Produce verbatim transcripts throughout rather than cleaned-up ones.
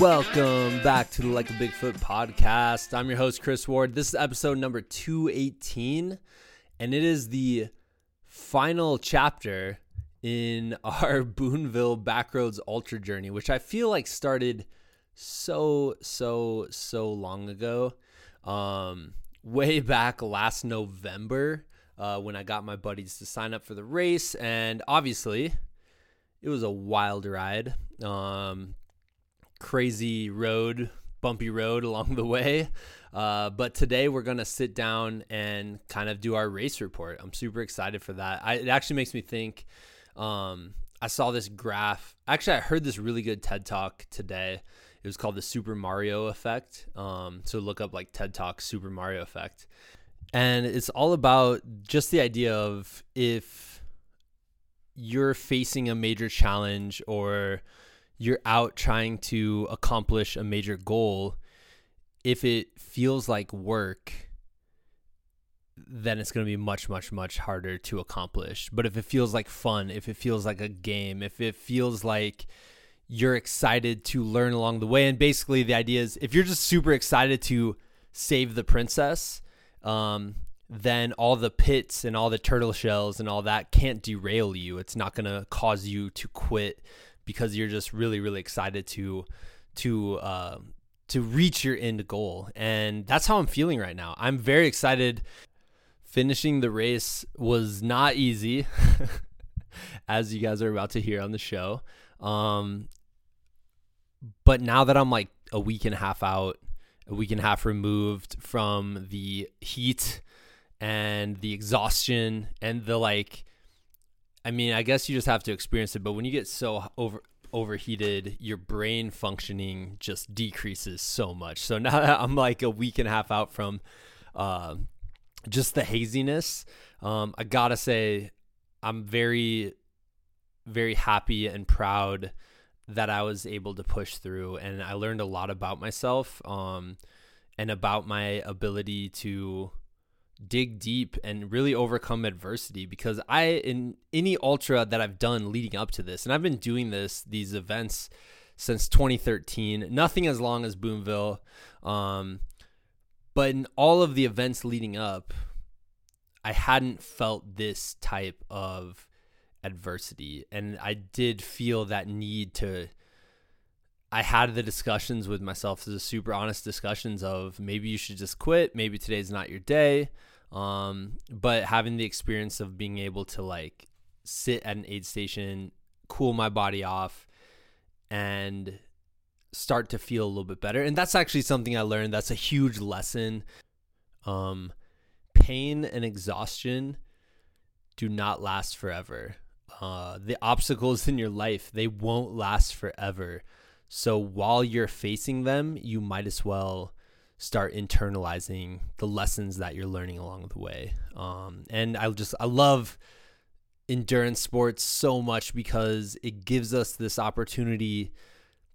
Welcome back to the Like a Bigfoot podcast. I'm your host, Chris Ward. This is episode number two eighteen, and it is the final chapter in our Boonville Backroads Ultra journey, which I feel like started so, so, so long ago. Um, way back last November uh, when I got my buddies to sign up for the race, and obviously it was a wild ride. Um, crazy road, bumpy road along the way. Uh, but today we're going to sit down and kind of do our race report. I'm super excited for that. I, it actually makes me think, um, I saw this graph. Actually, I heard this really good TED Talk today. It was called the Super Mario Effect. Um, so look up like TED Talk Super Mario Effect. And it's all about just the idea of if you're facing a major challenge or you're out trying to accomplish a major goal, if it feels like work, then it's going to be much, much, much harder to accomplish. But if it feels like fun, if it feels like a game, if it feels like you're excited to learn along the way, and basically the idea is if you're just super excited to save the princess, um, then all the pits and all the turtle shells and all that can't derail you. It's not going to cause you to quit, because you're just really, really excited to to uh, to reach your end goal. And that's how I'm feeling right now. I'm very excited. Finishing the race was not easy, as you guys are about to hear on the show. Um, but now that I'm like a week and a half out, a week and a half removed from the heat and the exhaustion and the like, I mean, I guess you just have to experience it, but when you get so over overheated, your brain functioning just decreases so much. So now that I'm like a week and a half out from uh, just the haziness, um, I gotta say I'm very, very happy and proud that I was able to push through, and I learned a lot about myself um, and about my ability to dig deep and really overcome adversity, because I, in any ultra that I've done leading up to this, and I've been doing this, these events since twenty thirteen, nothing as long as Boonville. Um, but in all of the events leading up, I hadn't felt this type of adversity. And I did feel that need to, I had the discussions with myself, the super honest discussions of maybe you should just quit. Maybe today's not your day. Um, but having the experience of being able to like sit at an aid station, cool my body off, and start to feel a little bit better. And that's actually something I learned. That's a huge lesson. Um, pain and exhaustion do not last forever. Uh, the obstacles in your life, they won't last forever. So while you're facing them, you might as well start internalizing the lessons that you're learning along the way. Um, and I just, I love endurance sports so much because it gives us this opportunity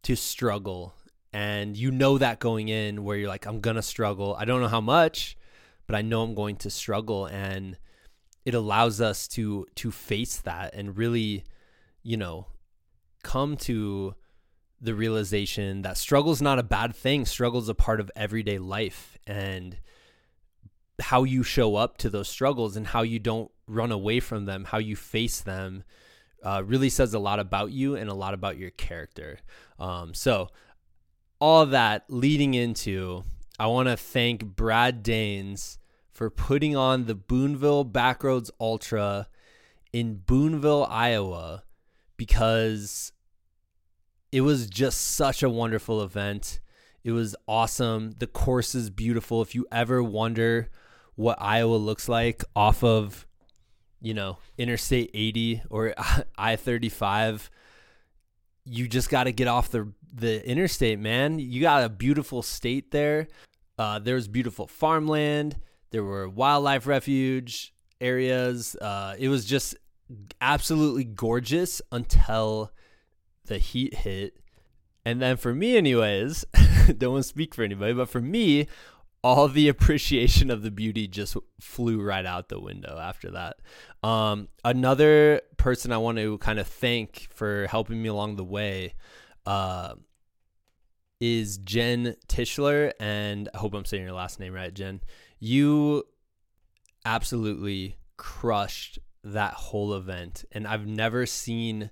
to struggle. And you know that going in where you're like, I'm going to struggle. I don't know how much, but I know I'm going to struggle. And it allows us to, to face that and really, you know, come to the realization that struggle's not a bad thing. Struggle's a part of everyday life, and how you show up to those struggles and how you don't run away from them, how you face them, uh, really says a lot about you and a lot about your character. Um, so all that leading into, I want to thank Brad Danes for putting on the Boonville Backroads Ultra in Boonville, Iowa, because it was just such a wonderful event. It was awesome. The course is beautiful. If you ever wonder what Iowa looks like off of, you know, Interstate eighty or I thirty-five, you just got to get off the, the interstate, man. You got a beautiful state there. Uh, there was beautiful farmland. There were wildlife refuge areas. Uh, it was just absolutely gorgeous until the heat hit. And then for me anyways, don't want to speak for anybody, but for me, all the appreciation of the beauty just flew right out the window after that. Um, another person I want to kind of thank for helping me along the way, uh, is Jen Tischler, and I hope I'm saying your last name right, Jen. You absolutely crushed that whole event, and I've never seen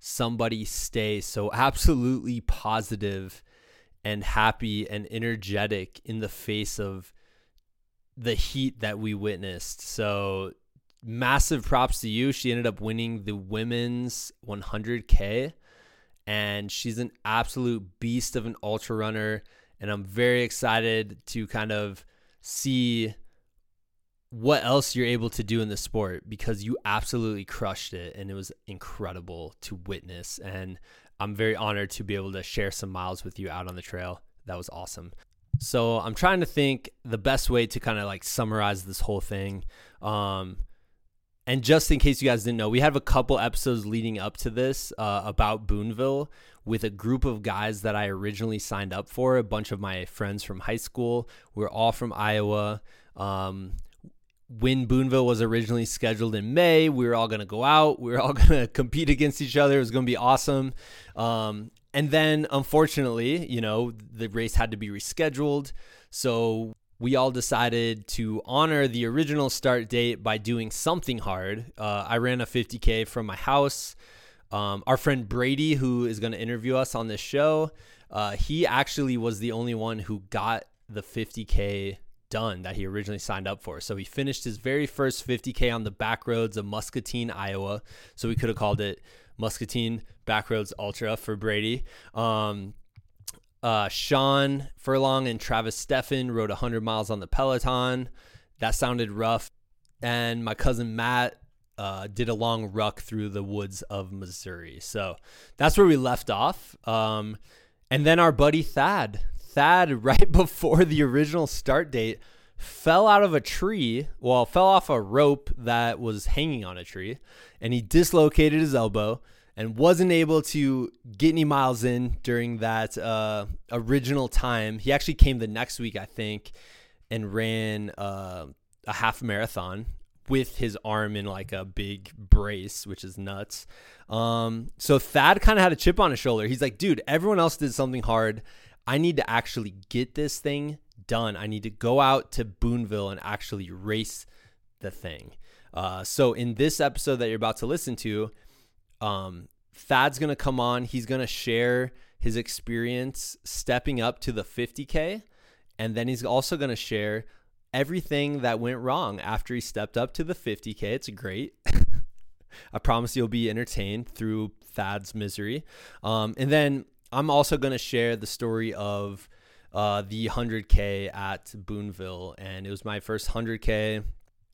somebody stay so absolutely positive and happy and energetic in the face of the heat that we witnessed. So massive props to you. She ended up winning the women's one hundred K, and she's an absolute beast of an ultra runner. And I'm very excited to kind of see what else you're able to do in the sport, because you absolutely crushed it, and it was incredible to witness. And I'm very honored to be able to share some miles with you out on the trail. That was awesome. So I'm trying to think the best way to kind of like summarize this whole thing. Um, and just in case you guys didn't know, we have a couple episodes leading up to this uh, about Boonville with a group of guys that I originally signed up for, a bunch of my friends from high school. We're all from Iowa. Um, When Boonville was originally scheduled in May, we were all going to go out. We were all going to compete against each other. It was going to be awesome. Um, and then, unfortunately, you know, the race had to be rescheduled. So we all decided to honor the original start date by doing something hard. Uh, I ran a fifty K from my house. Um, our friend Brady, who is going to interview us on this show, uh, he actually was the only one who got the fifty K done that he originally signed up for. So he finished his very first fifty K on the back roads of Muscatine, Iowa. So we could have called it Muscatine Backroads Ultra for Brady. Um, uh, Sean Furlong and Travis Steffen rode one hundred miles on the Peloton. That sounded rough. And my cousin Matt uh, did a long ruck through the woods of Missouri. So that's where we left off. Um, and then our buddy Thad. Thad, right before the original start date, fell out of a tree, well, fell off a rope that was hanging on a tree, and he dislocated his elbow and wasn't able to get any miles in during that uh, original time. He actually came the next week, I think, and ran uh, a half marathon with his arm in like a big brace, which is nuts. Um, so Thad kind of had a chip on his shoulder. He's like, dude, everyone else did something hard. I need to actually get this thing done. I need to go out to Boonville and actually race the thing. Uh, so in this episode that you're about to listen to, um, Thad's going to come on. He's going to share his experience stepping up to the fifty K. And then he's also going to share everything that went wrong after he stepped up to the fifty K. It's great. I promise you'll be entertained through Thad's misery. Um, and then I'm also going to share the story of uh, the one hundred K at Boonville, and it was my first one hundred K,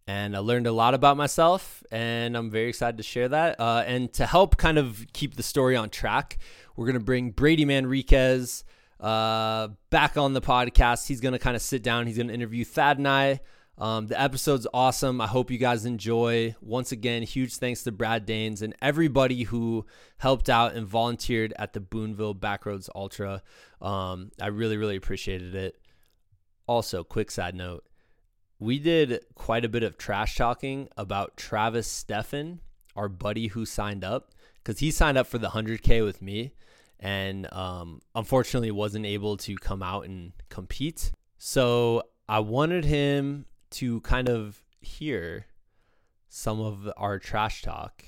and I learned a lot about myself, and I'm very excited to share that. Uh, and to help kind of keep the story on track, we're going to bring Brady Manriquez uh, back on the podcast. He's going to kind of sit down. He's going to interview Thad and I. Um, the episode's awesome. I hope you guys enjoy. Once again, huge thanks to Brad Danes and everybody who helped out and volunteered at the Boonville Backroads Ultra. Um, I really, really appreciated it. Also, quick side note, we did quite a bit of trash talking about Travis Steffen, our buddy who signed up, because he signed up for the one hundred K with me and um, unfortunately wasn't able to come out and compete. So I wanted him to kind of hear some of our trash talk.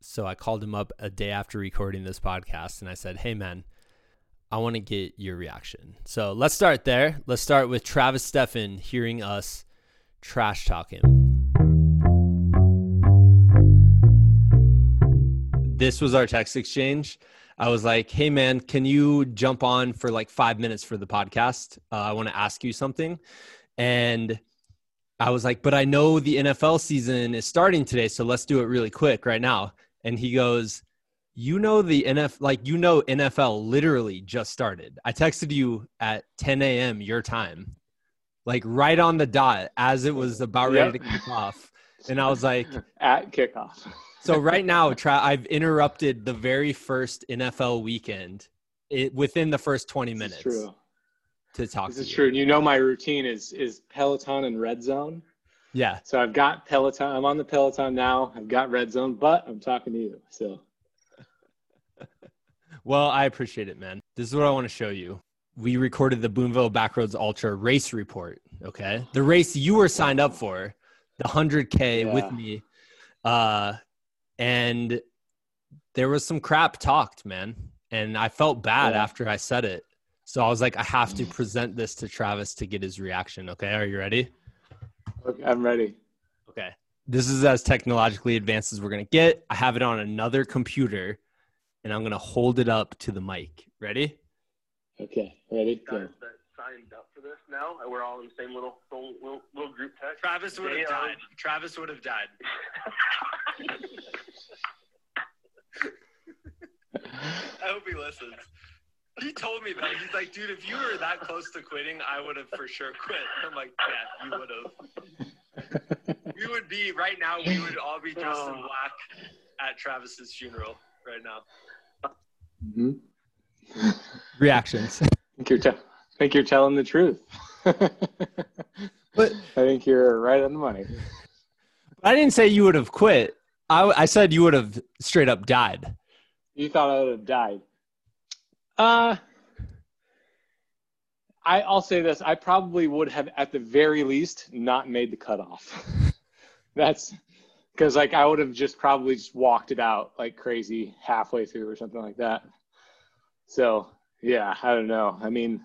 So I called him up a day after recording this podcast, and I said, hey, man, I want to get your reaction. So let's start there. Let's start with Travis Steffen hearing us trash talk him. This was our text exchange. I was like, hey, man, can you jump on for like five minutes for the podcast? Uh, I want to ask you something. And I was like, but I know the N F L season is starting today, so let's do it really quick right now. And he goes, you know, the N F L, like, you know, N F L literally just started. I texted you at ten a.m. your time, like right on the dot as it was about yep. ready to kick off. And I was like, at kickoff. So right now, Tra- I've interrupted the very first N F L weekend it, within the first twenty minutes. It's true. To talk this is to you. True. And you know my routine is is Peloton and Red Zone. Yeah. So I've got Peloton. I'm on the Peloton now. I've got Red Zone, but I'm talking to you. So. Well, I appreciate it, man. This is what I want to show you. We recorded the Boonville Backroads Ultra race report. Okay. The race you were signed up for, the one hundred K yeah. with me. Uh, and there was some crap talked, man. And I felt bad yeah. after I said it. So I was like, I have to present this to Travis to get his reaction. Okay. Are you ready? Okay, I'm ready. Okay. This is as technologically advanced as we're going to get. I have it on another computer and I'm going to hold it up to the mic. Ready? Okay, ready? Guys that signed up for this now, and we're all in the same little little, little group text. Travis would have died. Travis would have died. I hope he listens. He told me that. He's like, dude, if you were that close to quitting, I would have for sure quit. I'm like, yeah, you would have. We would be, right now, we would all be dressed in black at Travis's funeral right now. Mm-hmm. Reactions. I think you're, te- I think you're telling the truth. But I think you're right on the money. I didn't say you would have quit. I, I said you would have straight up died. You thought I would have died. Uh, I, I'll say this. I probably would have, at the very least, not made the cutoff. That's because, like, I would have just probably just walked it out like crazy halfway through or something like that. So, yeah, I don't know. I mean,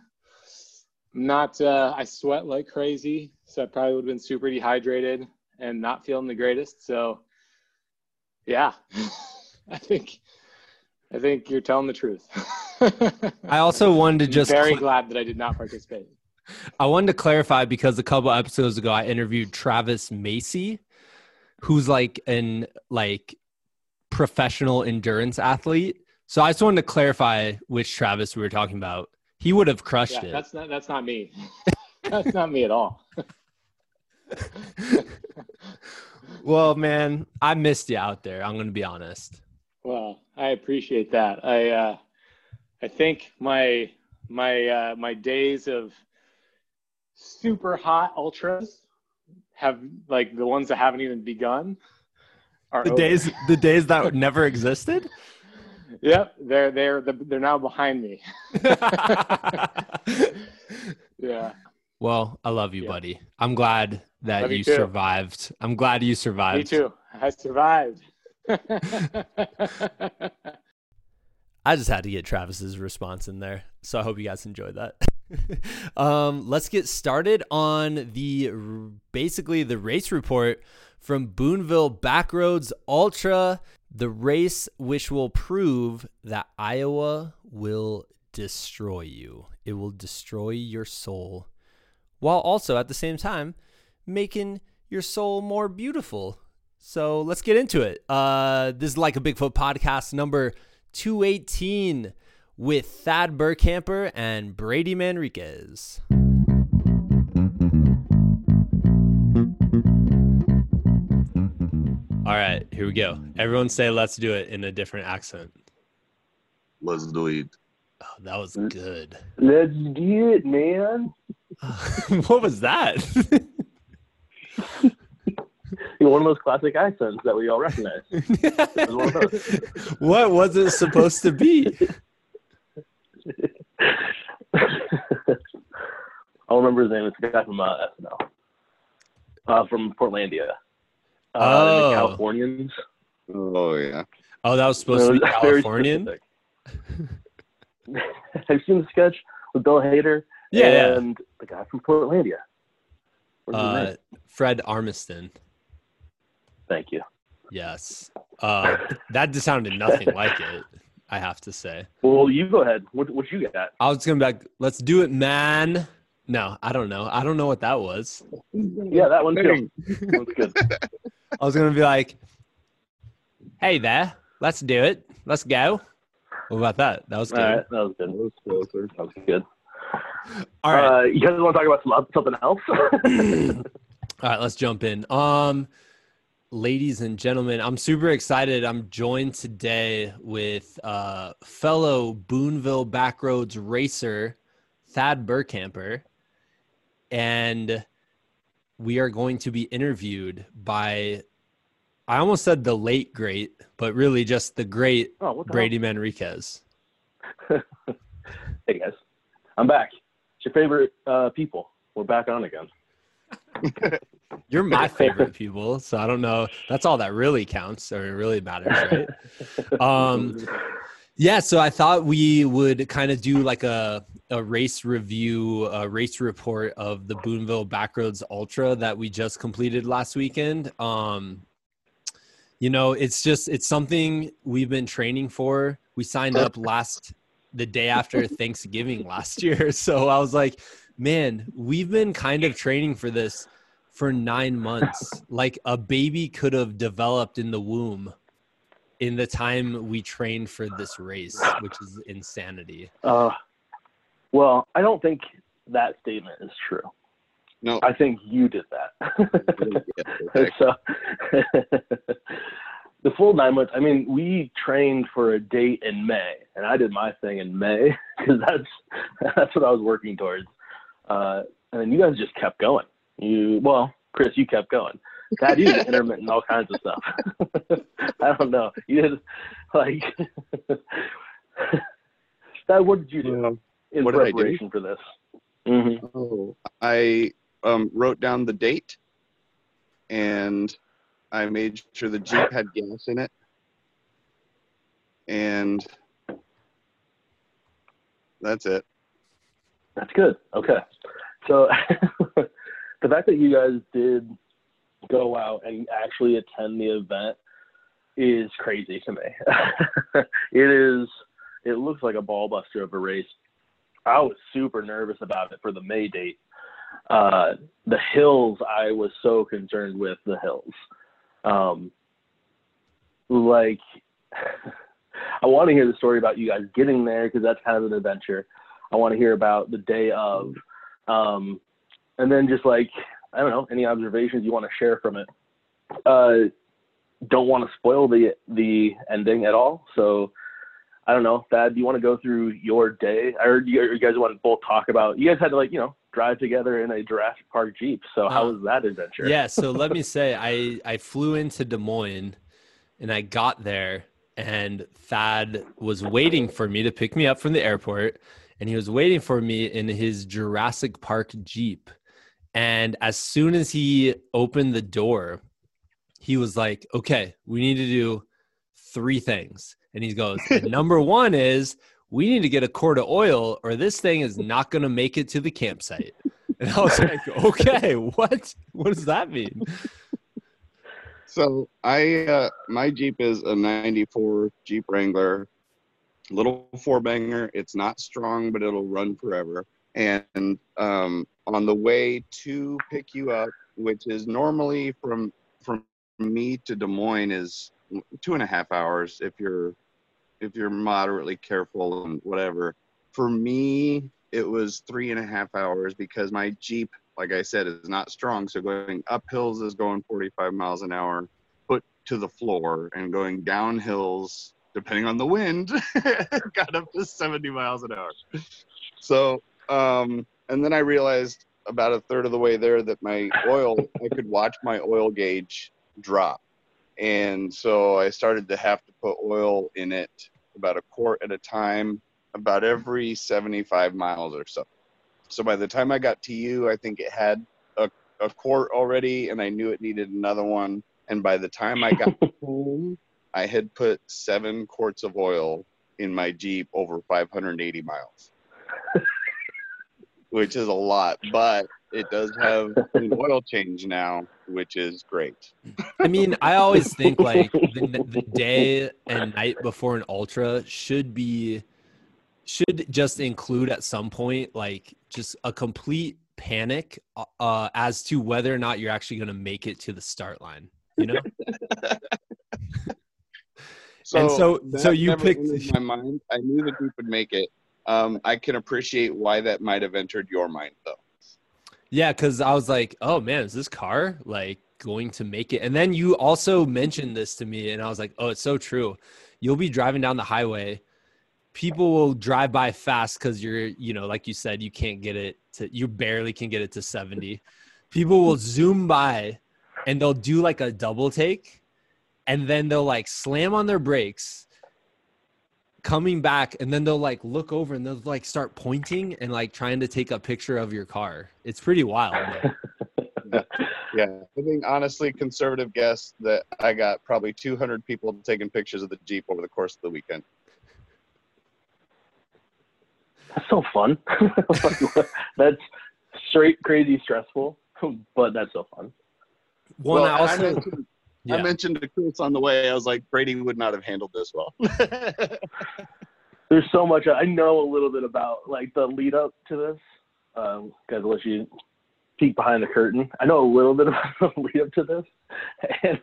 not, uh, I sweat like crazy, so I probably would have been super dehydrated and not feeling the greatest. So, yeah, I think, I think you're telling the truth. I also wanted to just. I'm very cl- glad that I did not participate. I wanted to clarify because a couple episodes ago, I interviewed Travis Macy, who's like an, like professional endurance athlete. So I just wanted to clarify which Travis we were talking about. He would have crushed yeah, it. That's not that's not me. That's not me at all. Well, man, I missed you out there. I'm going to be honest. Well, I appreciate that. I uh, I think my my uh, my days of super hot ultras have, like, the ones that haven't even begun. Are the over. days the days that never existed. Yep, they're they're they're now behind me. Yeah. Well, I love you, yeah. buddy. I'm glad that you, you survived. I'm glad you survived. Me too. I survived. I just had to get Travis's response in there, so I hope you guys enjoyed that. um, let's get started on the basically the race report from Boonville Backroads Ultra. The race which will prove that Iowa will destroy you. It will destroy your soul while also at the same time making your soul more beautiful. So let's get into it. Uh, this is Like a Bigfoot podcast number two eighteen with Thad Burkhamper and Brady Manriquez. All right, here we go. Everyone say "let's do it" in a different accent. Let's do it. Oh, that was good. Let's do it, man. What was that? One of those classic accents that we all recognize. What was it supposed to be? I'll remember his name. It's a guy from uh, S N L. Uh, from Portlandia. Uh, oh, the Californians. Oh yeah. Oh, that was supposed no, to be Californian. Have you seen the sketch with Bill Hader? Yeah. And yeah. the guy from Portlandia. Uh, Fred Armisen. Thank you. Yes. Uh, that just sounded nothing like it. I have to say. Well, you go ahead. What What you got? I was going back. Let's do it, man. No, I don't know. I don't know what that was. Yeah, that one too. That one's good. I was going to be like, hey there, let's do it. Let's go. What about that? That was good. All right, that was good. That was, that was, good. That was good. All right. Uh, you guys want to talk about some, something else? All right, let's jump in. Um, ladies and gentlemen, I'm super excited. I'm joined today with uh, fellow Boonville Backroads racer, Thad Burkhamper, and we are going to be interviewed by, I almost said the late great, but really just the great oh, what the Brady hell? Manriquez. Hey guys, I'm back. It's your favorite uh, people. We're back on again. You're my favorite people, so I don't know. That's all that really counts or really matters, right? um, yeah, so I thought we would kind of do like a, a race review, a race report of the Boonville Backroads Ultra that we just completed last weekend. Um, you know, it's just, it's something we've been training for. We signed up last, the day after Thanksgiving last year. So I was like, man, we've been kind of training for this for nine months. Like a baby could have developed in the womb in the time we trained for this race, which is insanity. Uh, well, I don't think that statement is true. No, I think you did that. So the full nine months, I mean, we trained for a date in May, and I did my thing in May because that's, that's what I was working towards. Uh, and then you guys just kept going. You, well, Chris, you kept going. Thad, you did intermittent and all kinds of stuff. I don't know. You did, like, Thad, what did you do yeah. in what preparation do? for this? Mm-hmm. Oh, I um, wrote down the date, and I made sure the Jeep had gas in it, and that's it. That's good. Okay. So the fact that you guys did go out and actually attend the event is crazy to me. It is, it looks like a ball buster of a race. I was super nervous about it for the May date. Uh, the hills, I was so concerned with the hills. Um, like, I want to hear the story about you guys getting there, because that's kind of an adventure. I want to hear about the day of, um, and then just like, I don't know, any observations you want to share from it. Uh, don't want to spoil the, the ending at all. So I don't know, Thad, do you want to go through your day? I heard you, you guys want to both talk about, you guys had to like, you know, drive together in a Jurassic Park Jeep. So how was that adventure? Yeah. So let me say, I, I flew into Des Moines and I got there, and Thad was waiting for me to pick me up from the airport. And he was waiting for me in his Jurassic Park Jeep. And as soon as he opened the door, he was like, okay, we need to do three things. And he goes, number one is we need to get a quart of oil or this thing is not going to make it to the campsite. And I was like, okay, what? What does that mean? So I, uh, my Jeep is a ninety-four Jeep Wrangler. Little four banger. It's not strong, but it'll run forever. And um, on the way to pick you up, which is normally from from me to Des Moines is two and a half hours if you're if you're moderately careful and whatever. For me, it was three and a half hours because my Jeep, like I said, is not strong. So going up hills is going forty-five miles an hour, foot to the floor, and going down hills, depending on the wind, got up to seventy miles an hour. So, um, and then I realized about a third of the way there that my oil, I could watch my oil gauge drop. And so I started to have to put oil in it about a quart at a time, about every seventy-five miles or so. So by the time I got to you, I think it had a, a quart already, and I knew it needed another one. And by the time I got home, I had put seven quarts of oil in my Jeep over five hundred eighty miles, which is a lot, but it does have an oil change now, which is great. I mean, I always think like the, the day and night before an ultra should be, should just include at some point, like just a complete panic uh, as to whether or not you're actually going to make it to the start line, you know? So and so, so you picked my mind. I knew the group would make it. Um, I can appreciate why that might have entered your mind, though. Yeah, because I was like, "Oh man, is this car like going to make it?" And then you also mentioned this to me, and I was like, "Oh, it's so true." You'll be driving down the highway, people will drive by fast because you're, you know, like you said, you can't get it to, you barely can get it to seventy. People will zoom by, and they'll do like a double take. And then they'll like slam on their brakes, coming back, and then they'll like look over and they'll like start pointing and like trying to take a picture of your car. It's pretty wild. Yeah, I think honestly, conservative guess that I got probably two hundred people taking pictures of the Jeep over the course of the weekend. That's so fun. That's straight crazy stressful, but that's so fun. One well, I also I mentioned, yeah. I mentioned to Chris on the way, I was like, Brady would not have handled this well. There's so much I know a little bit about, like the lead up to this. Um, guys, let you peek behind the curtain. I know a little bit about the lead up to this, and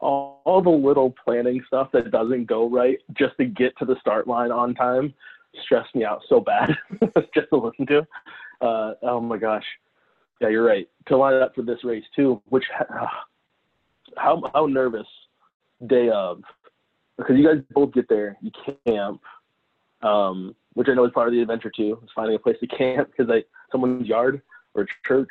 all, all the little planning stuff that doesn't go right just to get to the start line on time stressed me out so bad just to listen to. Uh, oh my gosh. Yeah, you're right. To line up for this race too, which uh, how how nervous day of, because you guys both get there, you camp, um, which I know is part of the adventure too. Is finding a place to camp because like someone's yard or church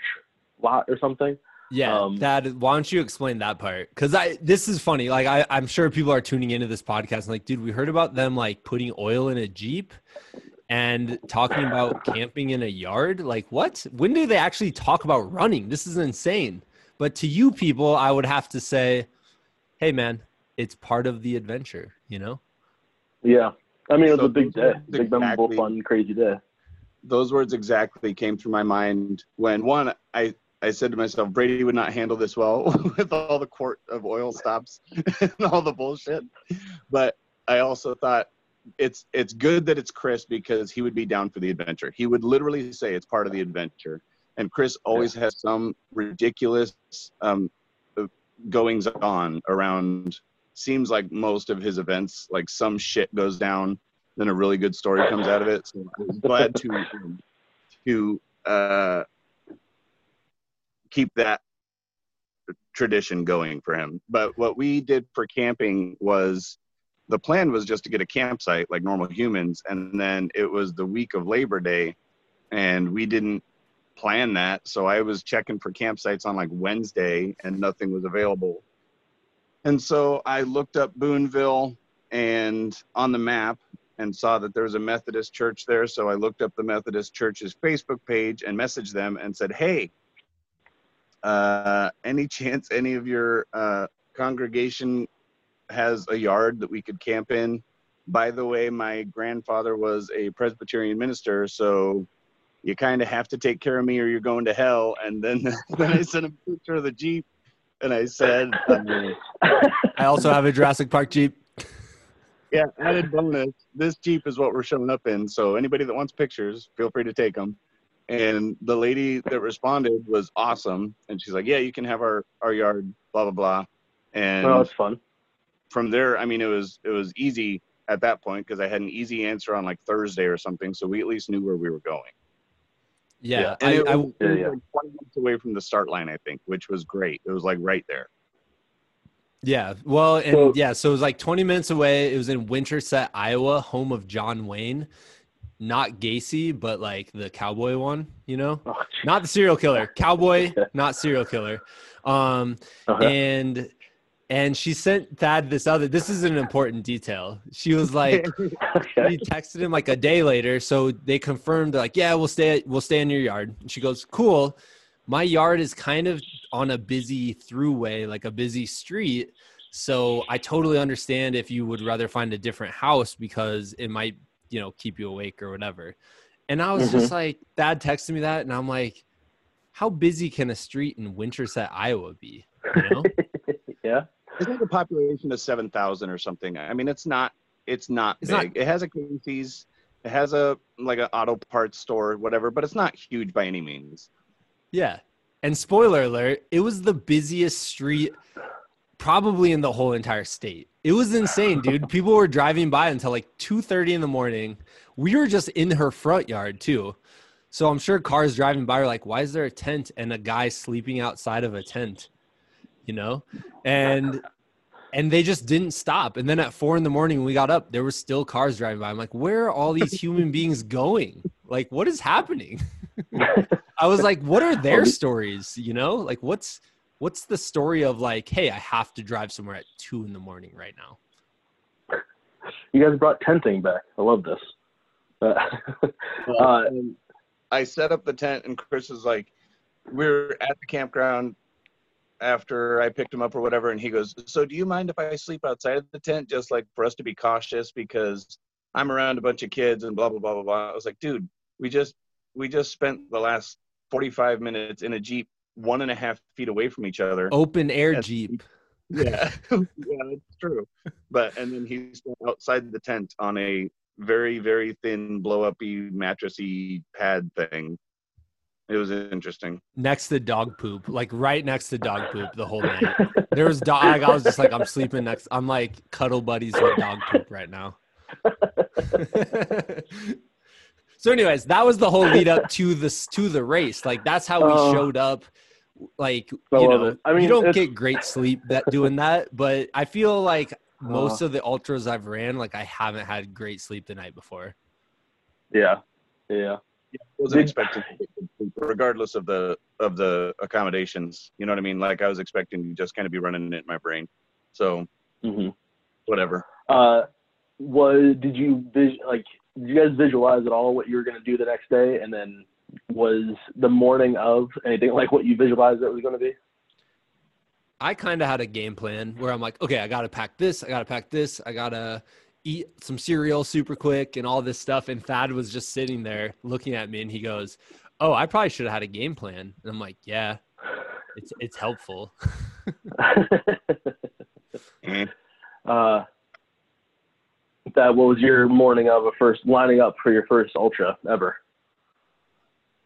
lot or something. Yeah, um, Thad, why don't you explain that part? Because I this is funny. Like I I'm sure people are tuning into this podcast and like, dude, we heard about them like putting oil in a Jeep and talking about camping in a yard. Like what? When do they actually talk about running? This is insane. But to you people, I would have to say, hey man, it's part of the adventure, you know? Yeah. I mean, it was so a big day. Big, exactly, memorable, fun, crazy day. Those words exactly came through my mind when one, I, I said to myself, Brady would not handle this well with all the quart of oil stops and all the bullshit. But I also thought, It's it's good that it's Chris because he would be down for the adventure. He would literally say it's part of the adventure. And Chris always has some ridiculous um, goings on around, seems like most of his events, like some shit goes down, then a really good story comes out of it. So I'm glad to, to uh, keep that tradition going for him. But what we did for camping was, the plan was just to get a campsite like normal humans. And then it was the week of Labor Day and we didn't plan that. So I was checking for campsites on like Wednesday and nothing was available. And so I looked up Boonville and on the map and saw that there was a Methodist church there. So I looked up the Methodist church's Facebook page and messaged them and said, hey, uh, any chance any of your uh, congregation has a yard that we could camp in? By the way, my grandfather was a Presbyterian minister, so you kind of have to take care of me or you're going to hell. And then, then I sent him a picture of the Jeep and I said, um, I also have a Jurassic Park Jeep. Yeah, added bonus, this Jeep is what we're showing up in, so anybody that wants pictures, feel free to take them. And the lady that responded was awesome, and she's like, yeah, you can have our our yard, blah blah blah. And well, it's fun. From there, I mean, it was it was easy at that point because I had an easy answer on like Thursday or something, so we at least knew where we were going. Yeah, yeah. And I, it was, I, it was yeah, yeah. like twenty minutes away from the start line, I think, which was great. It was like right there. Yeah, well, and so, yeah, so it was like twenty minutes away. It was in Winterset, Iowa, home of John Wayne, not Gacy, but like the cowboy one, you know, oh, not the serial killer, cowboy, not serial killer, um, uh-huh. and. And she sent Thad this other, this is an important detail. She was like, she texted him like a day later. So they confirmed like, yeah, we'll stay, we'll stay in your yard. And she goes, cool. My yard is kind of on a busy throughway, like a busy street. So I totally understand if you would rather find a different house because it might, you know, keep you awake or whatever. And I was mm-hmm. just like, Thad texted me that. And I'm like, how busy can a street in Winterset, Iowa be? You know? Yeah. It's like a population of seven thousand or something. I mean, it's not, it's not it's big. Not, it has a Casey's, it has a, like an auto parts store, whatever, but it's not huge by any means. Yeah. And spoiler alert, it was the busiest street probably in the whole entire state. It was insane, dude. People were driving by until like two thirty in the morning. We were just in her front yard too. So I'm sure cars driving by are like, why is there a tent and a guy sleeping outside of a tent? You know, and and they just didn't stop. And then at four in the morning when we got up, there were still cars driving by. I'm like, where are all these human beings going? Like, what is happening? I was like, what are their stories? You know, like what's what's the story of like, hey, I have to drive somewhere at two in the morning right now? You guys brought tenting back. I love this. Uh, well, uh, I set up the tent, and Chris is like, we were at the campground after I picked him up or whatever, and he goes, so do you mind if I sleep outside of the tent, just like for us to be cautious because I'm around a bunch of kids and blah, blah, blah, blah, blah. I was like, dude, we just we just spent the last forty-five minutes in a Jeep one and a half feet away from each other. Open air and, Jeep. Yeah, yeah, it's true. But, and then he's outside the tent on a very, very thin, blow-up-y, mattressy pad thing. It was interesting. Next to dog poop, like right next to dog poop the whole night. There was dog, I was just like, I'm sleeping next, I'm like cuddle buddies with dog poop right now. So anyways, that was the whole lead up to this, to the race. Like that's how we um, showed up. Like, I you know, I mean, you don't get great sleep that doing that, but I feel like most uh, of the ultras I've ran, like I haven't had great sleep the night before. Yeah. Yeah. Yeah, I wasn't expecting, regardless of the of the accommodations, you know what I mean? Like I was expecting to just kind of be running it in my brain. So, mm-hmm. whatever. Uh, was did you like? Did you guys visualize at all what you were going to do the next day? And then was the morning of anything like what you visualized that was going to be? I kind of had a game plan where I'm like, okay, I got to pack this, I got to pack this, I got to eat some cereal super quick and all this stuff. And Thad was just sitting there looking at me and he goes, oh, I probably should have had a game plan. And I'm like, yeah, it's, it's helpful. uh, Thad, what was your morning of a first lining up for your first ultra ever?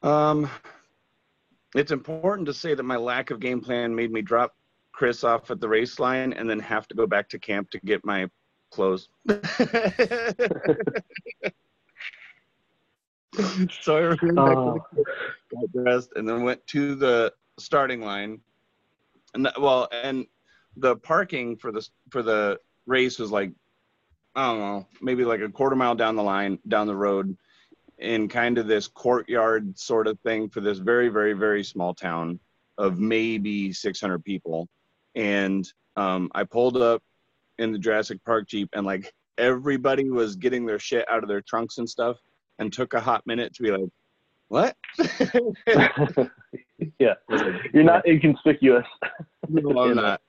Um, it's important to say that my lack of game plan made me drop Chris off at the race line and then have to go back to camp to get my clothes. So I ran back oh. to the camp, got dressed, and then went to the starting line. And well, and the parking for the for the race was like, I don't know, maybe like a quarter mile down the line, down the road, in kind of this courtyard sort of thing for this very, very, very small town of maybe six hundred people. And um, I pulled up in the Jurassic Park Jeep, and like everybody was getting their shit out of their trunks and stuff, and took a hot minute to be like, what? Yeah. You're not inconspicuous. No, I'm not.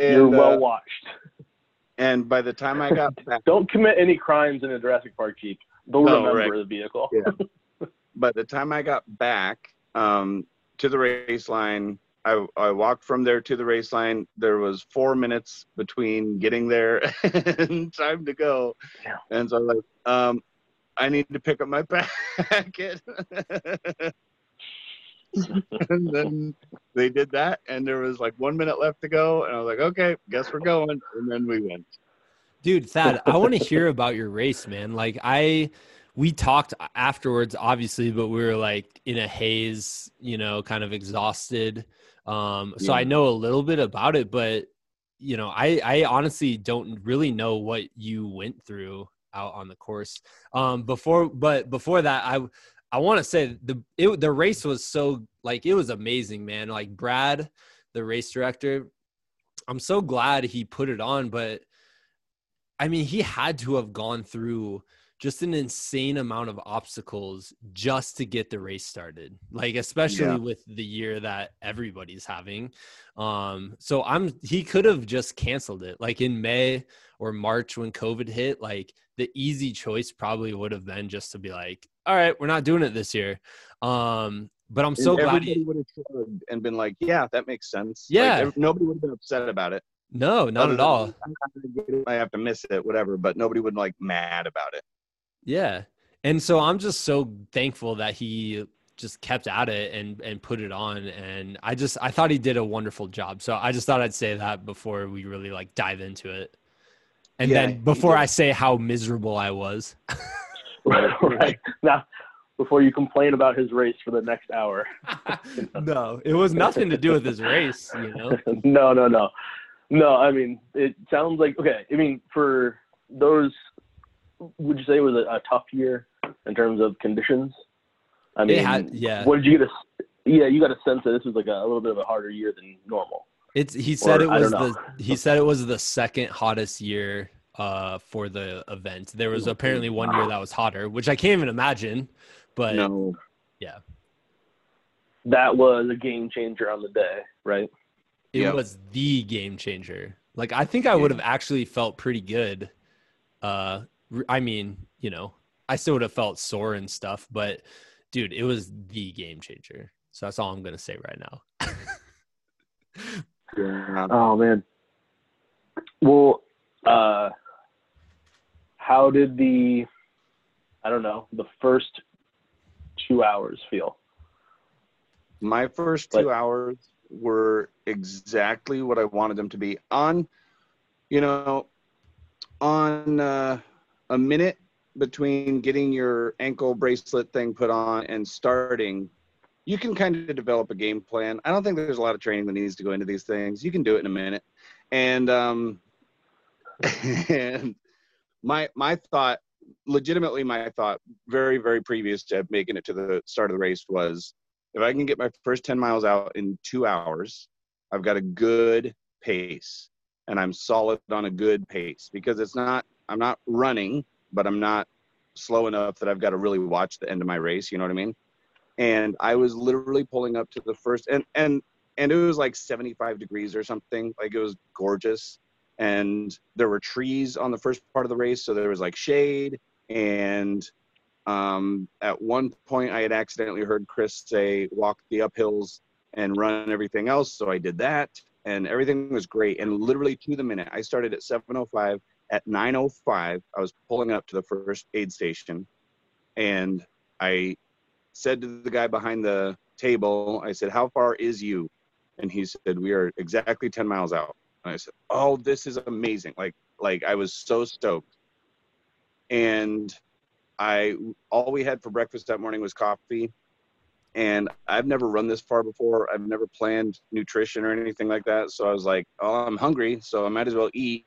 And, you're well uh, watched. And by the time I got back, don't commit any crimes in a Jurassic Park Jeep. They'll no, remember right. the vehicle. Yeah. By the time I got back um, to the race line, I, I walked from there to the race line. There was four minutes between getting there and time to go. Yeah. And so I was like, um, I need to pick up my packet. And then they did that, and there was like one minute left to go. And I was like, okay, guess we're going. And then we went. Dude, Thad, I want to hear about your race, man. Like I, we talked afterwards, obviously, but we were like in a haze, you know, kind of exhausted. Um, so yeah. I know a little bit about it, but you know, I, I honestly don't really know what you went through out on the course. Um, before, but before that, I, I want to say the, it, the race was so like, it was amazing, man. Like Brad, the race director, I'm so glad he put it on, but I mean, he had to have gone through just an insane amount of obstacles just to get the race started. Like, especially yeah. with the year that everybody's having. Um, so I'm, he could have just canceled it like in May or March when COVID hit, like the easy choice probably would have been just to be like, all right, we're not doing it this year. Um, but I'm so and glad he would have and been like, yeah, that makes sense. Yeah. Like, nobody would have been upset about it. No, not at all. I have to miss it, whatever, but nobody would like mad about it. Yeah. And so I'm just so thankful that he just kept at it and, and put it on. And I just, I thought he did a wonderful job. So I just thought I'd say that before we really like dive into it. And yeah, then before I say how miserable I was. Right, right. Now, before you complain about his race for the next hour. No, it was nothing to do with his race, you know? No, no, no. No, I mean, it sounds like, okay, I mean, for those, would you say it was a, a tough year in terms of conditions? I mean, had, yeah. What did you get a, yeah, you got a sense that this was like a, a little bit of a harder year than normal. It's, he said or, it was the, he said it was the second hottest year uh, for the event. There was apparently one year that was hotter, which I can't even imagine, but no. yeah. That was a game changer on the day, right? It yep. was the game changer. Like, I think I would have yeah. actually felt pretty good. Uh, I mean, you know, I still would have felt sore and stuff, but dude, it was the game changer. So that's all I'm going to say right now. Oh, man. Well, uh, how did the, I don't know, the first two hours feel? My first two like, hours were exactly what I wanted them to be. On, you know, on uh, a minute between getting your ankle bracelet thing put on and starting, you can kind of develop a game plan. I don't think there's a lot of training that needs to go into these things. You can do it in a minute. And um, and my my thought, legitimately my thought, very, very previous to making it to the start of the race was, if I can get my first ten miles out in two hours, I've got a good pace and I'm solid on a good pace, because it's not, I'm not running, but I'm not slow enough that I've got to really watch the end of my race. You know what I mean? And I was literally pulling up to the first and, and, and it was like seventy-five degrees or something. Like, it was gorgeous. And there were trees on the first part of the race. So there was like shade. And Um, at one point I had accidentally heard Chris say, walk the uphills and run everything else. So I did that, and everything was great. And literally to the minute, I started at seven oh five. At nine oh five, I was pulling up to the first aid station, and I said to the guy behind the table, I said, how far is you? And he said, we are exactly ten miles out. And I said, oh, this is amazing. Like, like I was so stoked. And I, all we had for breakfast that morning was coffee, and I've never run this far before. I've never planned nutrition or anything like that. So I was like, oh, I'm hungry, so I might as well eat.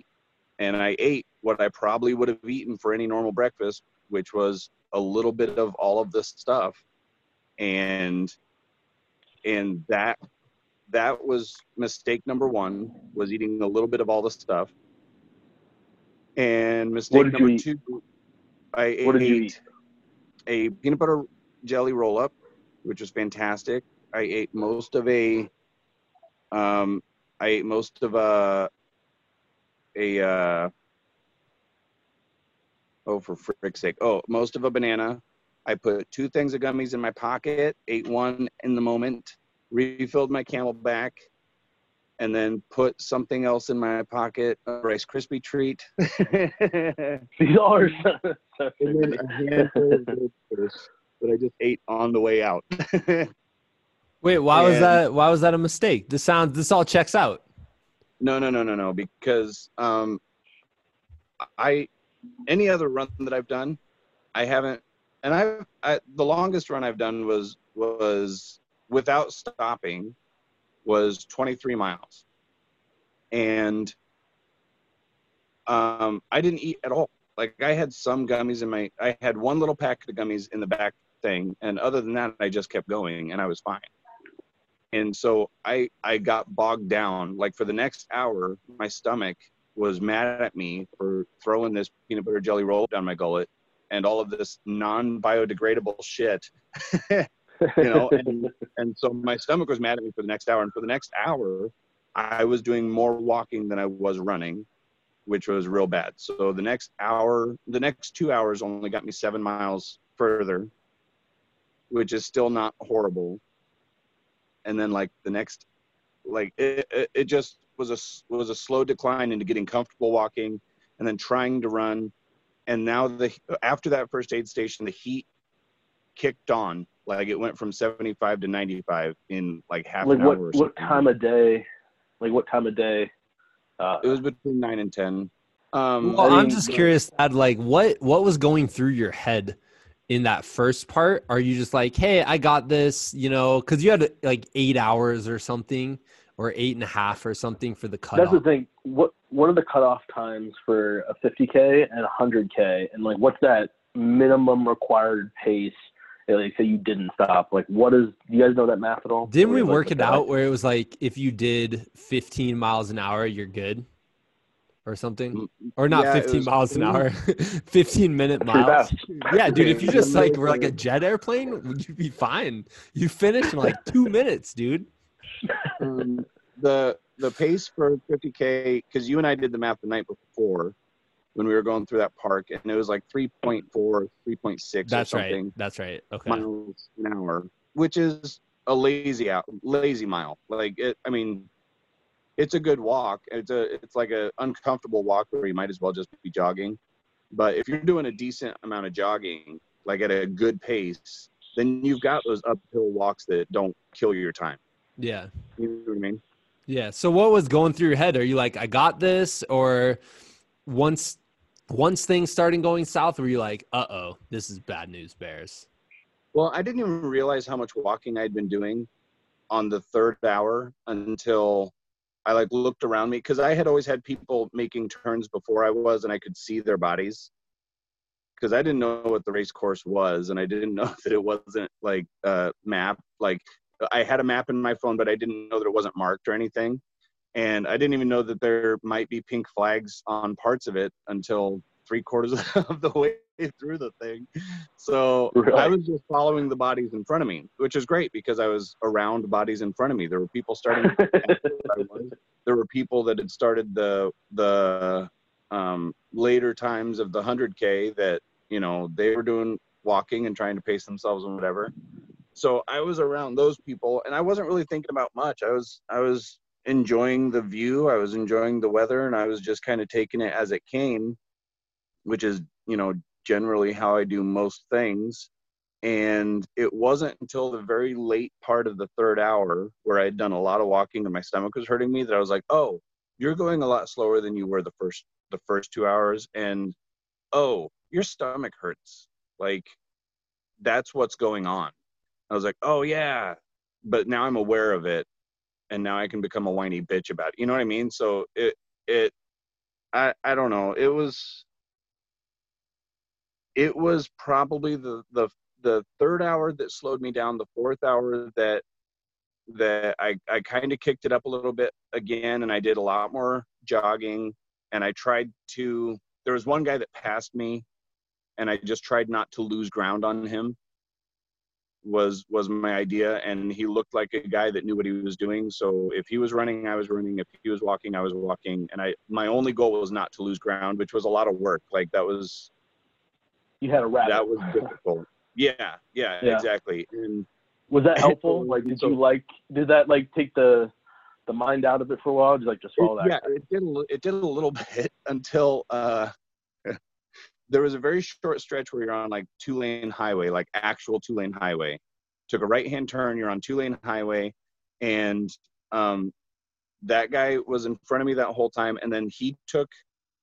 And I ate what I probably would have eaten for any normal breakfast, which was a little bit of all of this stuff. And, and that, that was mistake number one, was eating a little bit of all the stuff. And mistake number two, I ate a peanut butter jelly roll-up, which was fantastic. I ate most of a, um, I ate most of a, a, uh, oh, for frick's sake. Oh, most of a banana. I put two things of gummies in my pocket, ate one in the moment, refilled my Camelback, and then put something else in my pocket, a Rice Krispie treat. These are so and then a handful of groceries that I just ate on the way out. Wait, why and was that why was that a mistake? This sounds this all checks out. No, no, no, no, no. Because um I any other run that I've done, I haven't and I've I, the longest run I've done was was without stopping. Was twenty-three miles, and um, I didn't eat at all. Like, I had some gummies in my, I had one little packet of gummies in the back thing. And other than that, I just kept going and I was fine. And so I, I got bogged down. Like, for the next hour, my stomach was mad at me for throwing this peanut butter jelly roll down my gullet and all of this non-biodegradable shit. You know, and, and so my stomach was mad at me for the next hour. And for the next hour, I was doing more walking than I was running, which was real bad. So the next hour, the next two hours only got me seven miles further, which is still not horrible. And then, like, the next, like, it, it, it just was a, was a slow decline into getting comfortable walking and then trying to run. And now the, after that first aid station, the heat kicked on. Like, it went from seventy-five to ninety-five in like half like an what, hour. Or something. What time of day? Like, what time of day? Uh, it was between nine and ten. Um, well, I'm just curious, Thad, like, what what was going through your head in that first part? Are you just like, hey, I got this, you know? Because you had like eight hours or something, or eight and a half or something for the cutoff. That's the thing. What what are the cutoff times for a fifty K and one hundred K? And like, what's that minimum required pace? Like, so you didn't stop. Like, what is, you guys know that math at all? Didn't we work it out where it was like, if you did fifteen miles an hour, you're good? or something, or not yeah, fifteen was, miles an hour, fifteen minute miles. Yeah, dude, if you just like were like a jet airplane, would you be fine? You finish in like two minutes, dude. Um, the the pace for fifty K, because you and I did the math the night before when we were going through that park, and it was like three point four, three point six That's or something. Right. That's right. Okay. Miles an hour, which is a lazy out, lazy mile. Like it, I mean. It's a good walk. It's a, it's like a uncomfortable walk where you might as well just be jogging. But if you're doing a decent amount of jogging, like at a good pace, then you've got those uphill walks that don't kill your time. Yeah. You know what I mean? Yeah. So what was going through your head? Are you like, I got this? Or once, once things started going south, were you like, uh-oh, this is bad news bears? Well, I didn't even realize how much walking I'd been doing on the third hour until I like looked around me, because I had always had people making turns before I was, and I could see their bodies because I didn't know what the race course was. And I didn't know that it wasn't like a uh, map. Like I had a map in my phone, but I didn't know that it wasn't marked or anything. And I didn't even know that there might be pink flags on parts of it until three quarters of the way through the thing. So right. I was just following the bodies in front of me, which is great because I was around bodies in front of me. There were people starting. There were people that had started the, the um, later times of the one hundred K that, you know, they were doing walking and trying to pace themselves and whatever. So I was around those people and I wasn't really thinking about much. I was, I was enjoying the view. I was enjoying the weather and I was just kind of taking it as it came, which is, you know, generally how I do most things. And it wasn't until the very late part of the third hour where I had done a lot of walking and my stomach was hurting me that I was like, oh, you're going a lot slower than you were the first, the first two hours. And, oh, your stomach hurts. Like, that's what's going on. I was like, oh, yeah. But now I'm aware of it. And now I can become a whiny bitch about it. You know what I mean? So it, it, I, I don't know. It was, It was probably the, the the third hour that slowed me down, the fourth hour that that I, I kind of kicked it up a little bit again, and I did a lot more jogging, and I tried to – there was one guy that passed me, and I just tried not to lose ground on him was was my idea, and he looked like a guy that knew what he was doing. So if he was running, I was running. If he was walking, I was walking. And I my only goal was not to lose ground, which was a lot of work. Like that was – You had a rabbit. That was difficult. Yeah, yeah, yeah, exactly. And was that helpful? Like, did you like? Did that like take the the mind out of it for a while? Did you like just follow that? Yeah, it did. It did a little bit until uh, there was a very short stretch where you're on like two lane highway, like actual two lane highway. Took a right hand turn. You're on two lane highway, and um, that guy was in front of me that whole time. And then he took.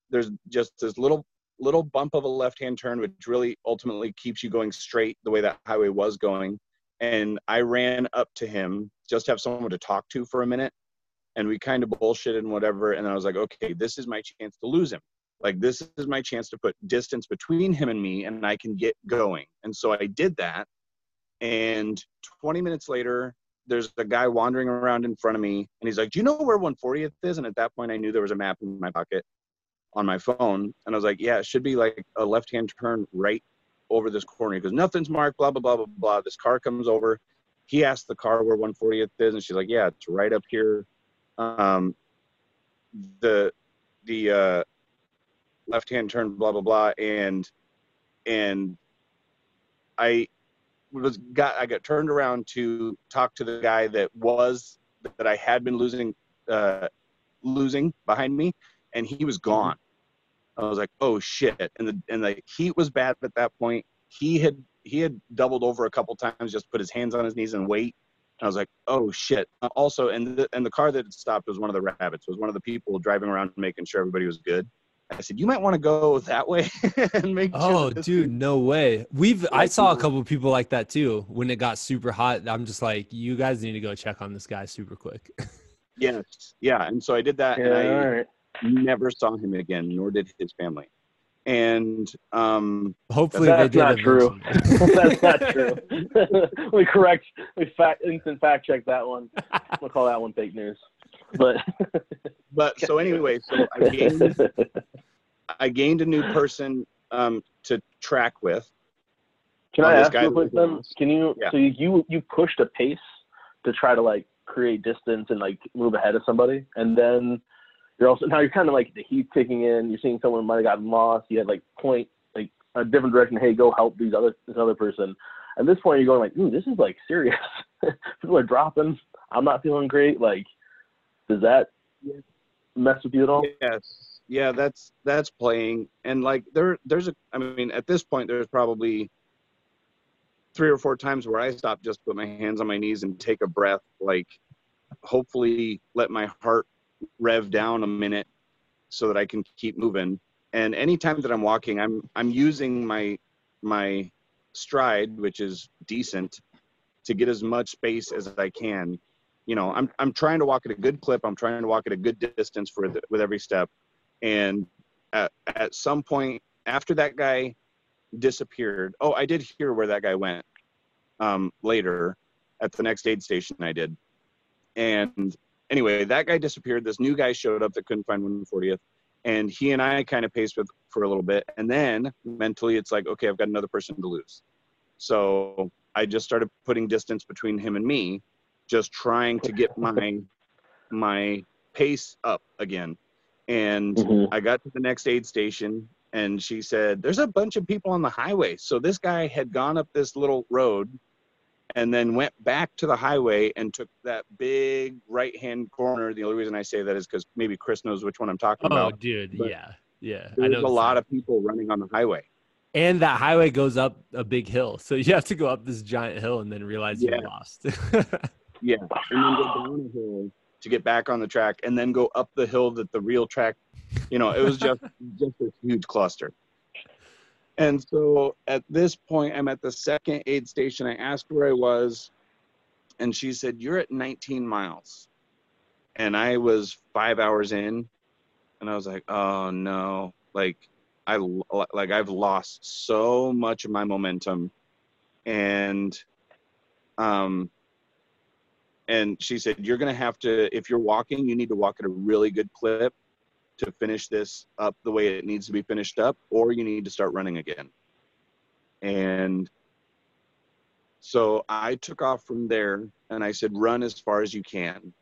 There's just this little. little bump of a left-hand turn, which really ultimately keeps you going straight the way that highway was going. And I ran up to him just to have someone to talk to for a minute. And we kind of bullshitted and whatever. And I was like, okay, this is my chance to lose him. Like, this is my chance to put distance between him and me, and I can get going. And so I did that. And twenty minutes later, there's a guy wandering around in front of me. And he's like, do you know where one fortieth is? And at that point, I knew there was a map in my pocket. On my phone, and I was like, yeah, it should be like a left-hand turn right over this corner. He goes, nothing's marked, blah, blah, blah, blah, blah. This car comes over. He asked the car where one fortieth is, and she's like, yeah, it's right up here. Um, the the uh, left-hand turn, blah, blah, blah, and and I was got I got turned around to talk to the guy that was that I had been losing uh, losing behind me. And he was gone. I was like, "Oh shit!" And the and the heat was bad at that point. He had he had doubled over a couple times, just put his hands on his knees and wait. And I was like, "Oh shit!" Also, and the, and the car that stopped was one of the rabbits. Was one of the people driving around making sure everybody was good. I said, "You might want to go that way and make." Oh, sure dude, is- no way. We've I saw a couple of people like that too. When it got super hot, I'm just like, "You guys need to go check on this guy super quick." Yes, yeah, and so I did that. Yeah, and I, all right. Never saw him again, nor did his family. And um, hopefully that's, they not did that's not true. That's not true. We correct. We fact, instant fact check that one. We'll call that one fake news. But but so anyway, so I gained I gained a new person um, to track with. Can I ask you a quick one? Can you? Yeah. So you, you you pushed a pace to try to like create distance and like move ahead of somebody, and then you're also now you're kind of like the heat kicking in. You're seeing someone might have gotten lost. You had like point like a different direction. Hey, go help these other this other person. At this point, you're going like, ooh, this is like serious. People are dropping. I'm not feeling great. Like, does that mess with you at all? Yes. Yeah, that's that's playing. And like there there's a I mean, at this point there's probably three or four times where I stop, just put my hands on my knees and take a breath, like hopefully let my heart rev down a minute so that I can keep moving. And anytime that I'm walking, I'm I'm using my my stride, which is decent, to get as much space as I can. You know, I'm I'm trying to walk at a good clip. I'm trying to walk at a good distance for the, with every step. And at, at some point after that guy disappeared, oh, I did hear where that guy went um, later at the next aid station I did. And anyway, that guy disappeared. This new guy showed up that couldn't find one fortieth. And he and I kind of paced with for a little bit. And then mentally it's like, okay, I've got another person to lose. So I just started putting distance between him and me, just trying to get my my pace up again. And mm-hmm. I got to the next aid station and she said, there's a bunch of people on the highway. So this guy had gone up this little road and then went back to the highway and took that big right-hand corner. The only reason I say that is because maybe Chris knows which one I'm talking oh, about. Oh, dude, but yeah, yeah. There's I know a lot of people running on the highway. And that highway goes up a big hill. So you have to go up this giant hill and then realize yeah. you're lost. yeah, and then go down the hill to get back on the track and then go up the hill that the real track, you know, it was just just a huge cluster. And so at this point, I'm at the second aid station. I asked where I was, and she said, you're at nineteen miles. And I was five hours in, and I was like, oh, no. Like, I, like I've lost so much of my momentum. And um, and she said, you're going to have to, if you're walking, you need to walk at a really good clip to finish this up the way it needs to be finished up, or you need to start running again. And so I took off from there and I said, run as far as you can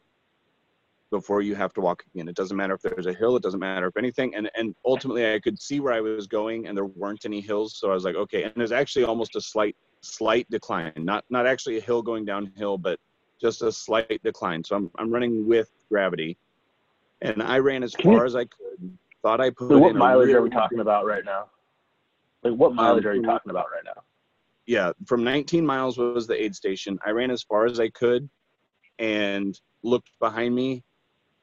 before you have to walk again. It doesn't matter if there's a hill, it doesn't matter if anything. And and ultimately I could see where I was going and there weren't any hills. So I was like, okay. And there's actually almost a slight, slight decline, not, not actually a hill going downhill, but just a slight decline. So I'm, I'm running with gravity. And I ran as far as I could. Thought I put. So what in mileage really are we talking about right now? Like what mileage um, are you talking about right now? Yeah, from nineteen miles was the aid station. I ran as far as I could, and looked behind me,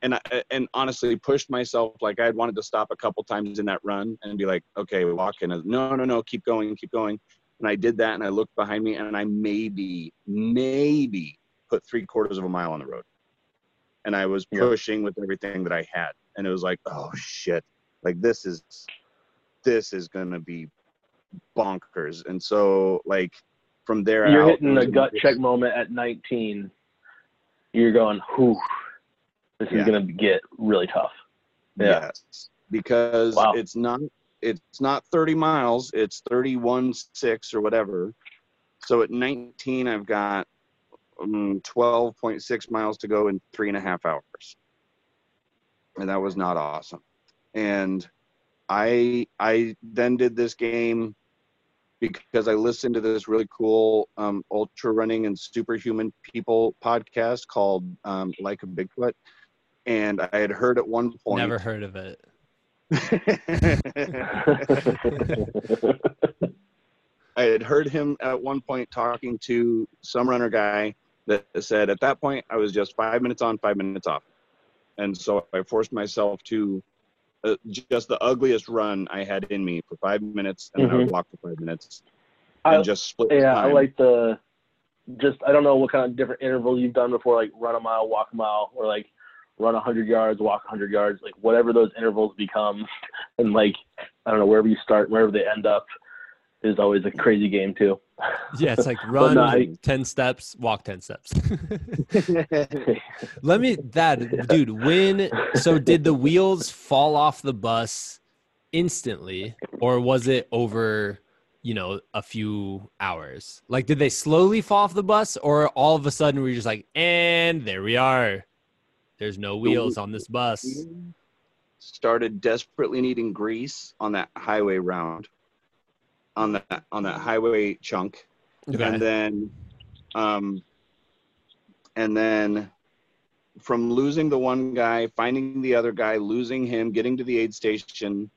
and I, and honestly pushed myself. Like I had wanted to stop a couple times in that run and be like, okay, we're walking. No, no, no, keep going, keep going. And I did that, and I looked behind me, and I maybe, maybe put three quarters of a mile on the road. And I was pushing with everything that I had. And it was like, oh, shit. Like, this is this is going to be bonkers. And so, like, from there out. You're hitting a gut check moment at nineteen. You're going, whew, this is going to get really tough. Yeah. Yes. Because wow. it's not it's not thirty miles. It's thirty-one point six or whatever. So at nineteen, I've got twelve point six miles to go in three and a half hours. And that was not awesome. And I, I then did this game because I listened to this really cool um, ultra running and superhuman people podcast called um, Like a Bigfoot. And I had heard at one point. Never heard of it. I had heard him at one point talking to some runner guy that said, at that point, I was just five minutes on, five minutes off. And so I forced myself to uh, just the ugliest run I had in me for five minutes, and mm-hmm. then I would walk for five minutes and I, just split Yeah, time. I like the, just, I don't know what kind of different intervals you've done before, like run a mile, walk a mile, or like run one hundred yards, walk one hundred yards, like whatever those intervals become. And like, I don't know, wherever you start, wherever they end up, is always a crazy game too. Yeah, it's like run no, I, ten steps, walk ten steps. Let me that dude, when so did the wheels fall off the bus instantly, or was it over, you know, a few hours? Like, did they slowly fall off the bus, or all of a sudden we're just like, and there we are. There's no wheels on this bus. Started desperately needing grease on that highway round. on that, on that highway chunk. Okay. And then, um, and then from losing the one guy, finding the other guy, losing him, getting to the aid station,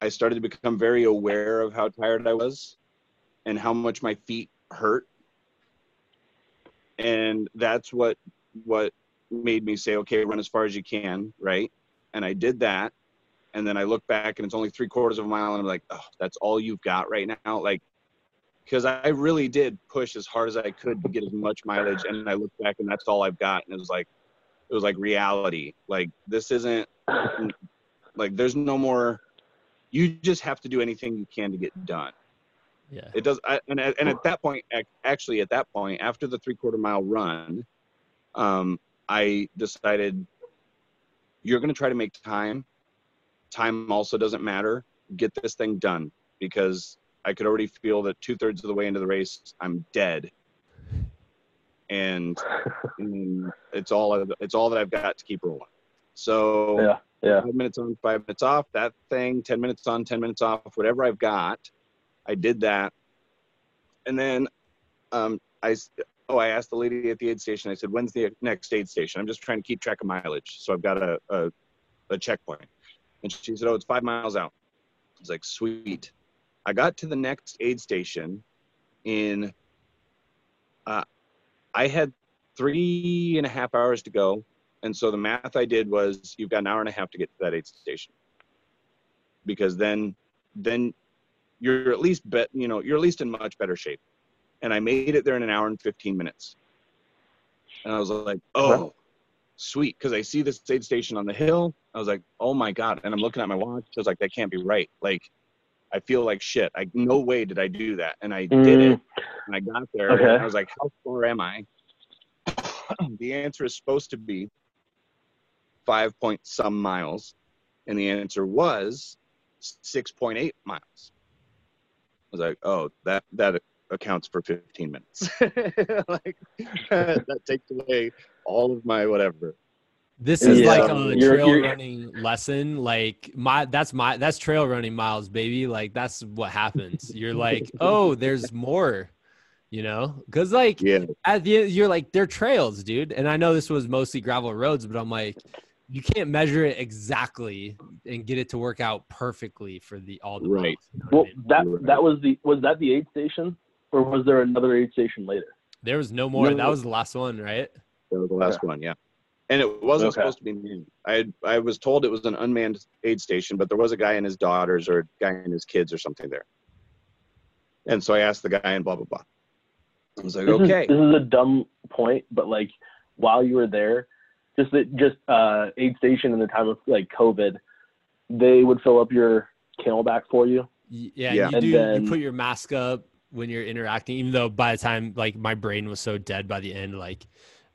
I started to become very aware of how tired I was and how much my feet hurt. And that's what, what made me say, okay, run as far as you can. Right. And I did that. And then I look back and it's only three quarters of a mile. And I'm like, oh, that's all you've got right now. Like, cause I really did push as hard as I could to get as much mileage. And then I look back and that's all I've got. And it was like, it was like reality. Like, this isn't like, there's no more, you just have to do anything you can to get done. Yeah. It does. I, and, and at that point, actually at that point, after the three quarter mile run, um, I decided you're going to try to make time. Time also doesn't matter. Get this thing done, because I could already feel that two thirds of the way into the race, I'm dead, and, and it's all I've, it's all that I've got to keep rolling. So yeah, yeah. Five minutes on, five minutes off. That thing, ten minutes on, ten minutes off. Whatever I've got, I did that, and then um, I oh I asked the lady at the aid station. I said, "When's the next aid station?" I'm just trying to keep track of mileage, so I've got a a, a checkpoint. And she said, oh, it's five miles out. I was like, sweet. I got to the next aid station in, uh, I had three and a half hours to go. And so the math I did was, you've got an hour and a half to get to that aid station. Because then, then you're at least, bet, you know, you're at least in much better shape. And I made it there in an hour and fifteen minutes. And I was like, oh, sweet. Because I see this aid station on the hill. I was like, oh my God. And I'm looking at my watch. I was like, that can't be right. Like, I feel like shit. I, no way did I do that. And I mm. did it. And I got there. Okay. And I was like, how far am I? The answer is supposed to be five point some miles. And the answer was six point eight miles. I was like, oh, that, that accounts for fifteen minutes. Like, that takes away all of my whatever. This is yeah. like a you're, trail you're, running lesson. Like my, that's my, that's trail running miles, baby. Like, that's what happens. You're like, oh, there's more, you know? Cause like yeah. at the end, you're like, they're trails, dude. And I know this was mostly gravel roads, but I'm like, you can't measure it exactly and get it to work out perfectly for the, all the right. Miles, you know well, I mean? that, that was the, was that the aid station, or was there another aid station later? There was no more. No, that was the last one, right? That was the last yeah. one. Yeah. And it wasn't okay. supposed to be manned. I had, I was told it was an unmanned aid station, but there was a guy and his daughters, or a guy and his kids or something there. And so I asked the guy and blah, blah, blah. I was like, this okay. Is, this is a dumb point, but like while you were there, just the, just uh, aid station in the time of like COVID, they would fill up your Camelback for you. Yeah, yeah. you and do. Then, you put your mask up when you're interacting, even though by the time like my brain was so dead by the end, like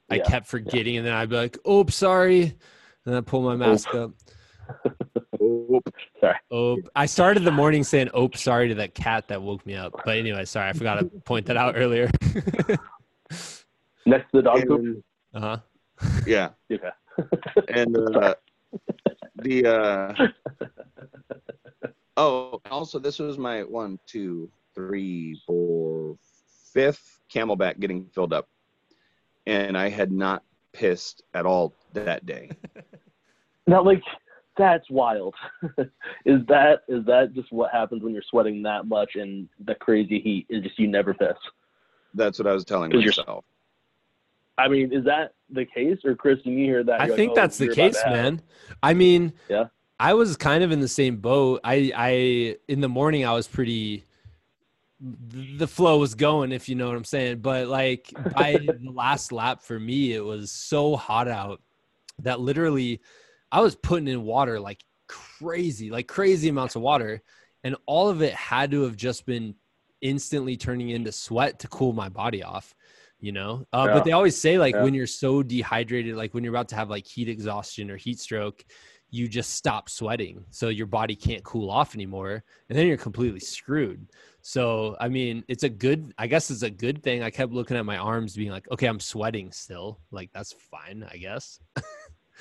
I yeah, kept forgetting, yeah. and then I'd be like, "Oop, sorry," and I pull my mask Oop. up. Oop, sorry. Oop. I started the morning saying "Oop, sorry" to that cat that woke me up. But anyway, sorry, I forgot to point that out earlier. Next to the dog poop. Uh huh. Yeah. Yeah. And uh, the uh, oh, also this was my one, two, three, four, fifth Camelback getting filled up. And I had not pissed at all that day. Now, like, that's wild. Is that is that just what happens when you're sweating that much and the crazy heat? Is just you never piss. That's what I was telling myself. I mean, is that the case, or Chris? When you hear that, I think like, oh, that's the case, man. I mean, yeah. I was kind of in the same boat. I I in the morning I was pretty. The flow was going, if you know what I'm saying. But like by the last lap for me, it was so hot out that literally I was putting in water like crazy, like crazy amounts of water. And all of it had to have just been instantly turning into sweat to cool my body off, you know? Uh, yeah. But they always say, like, yeah. when you're so dehydrated, like when you're about to have like heat exhaustion or heat stroke, you just stop sweating. So your body can't cool off anymore. And then you're completely screwed. So, I mean, it's a good, I guess it's a good thing. I kept looking at my arms being like, okay, I'm sweating still. Like, that's fine, I guess.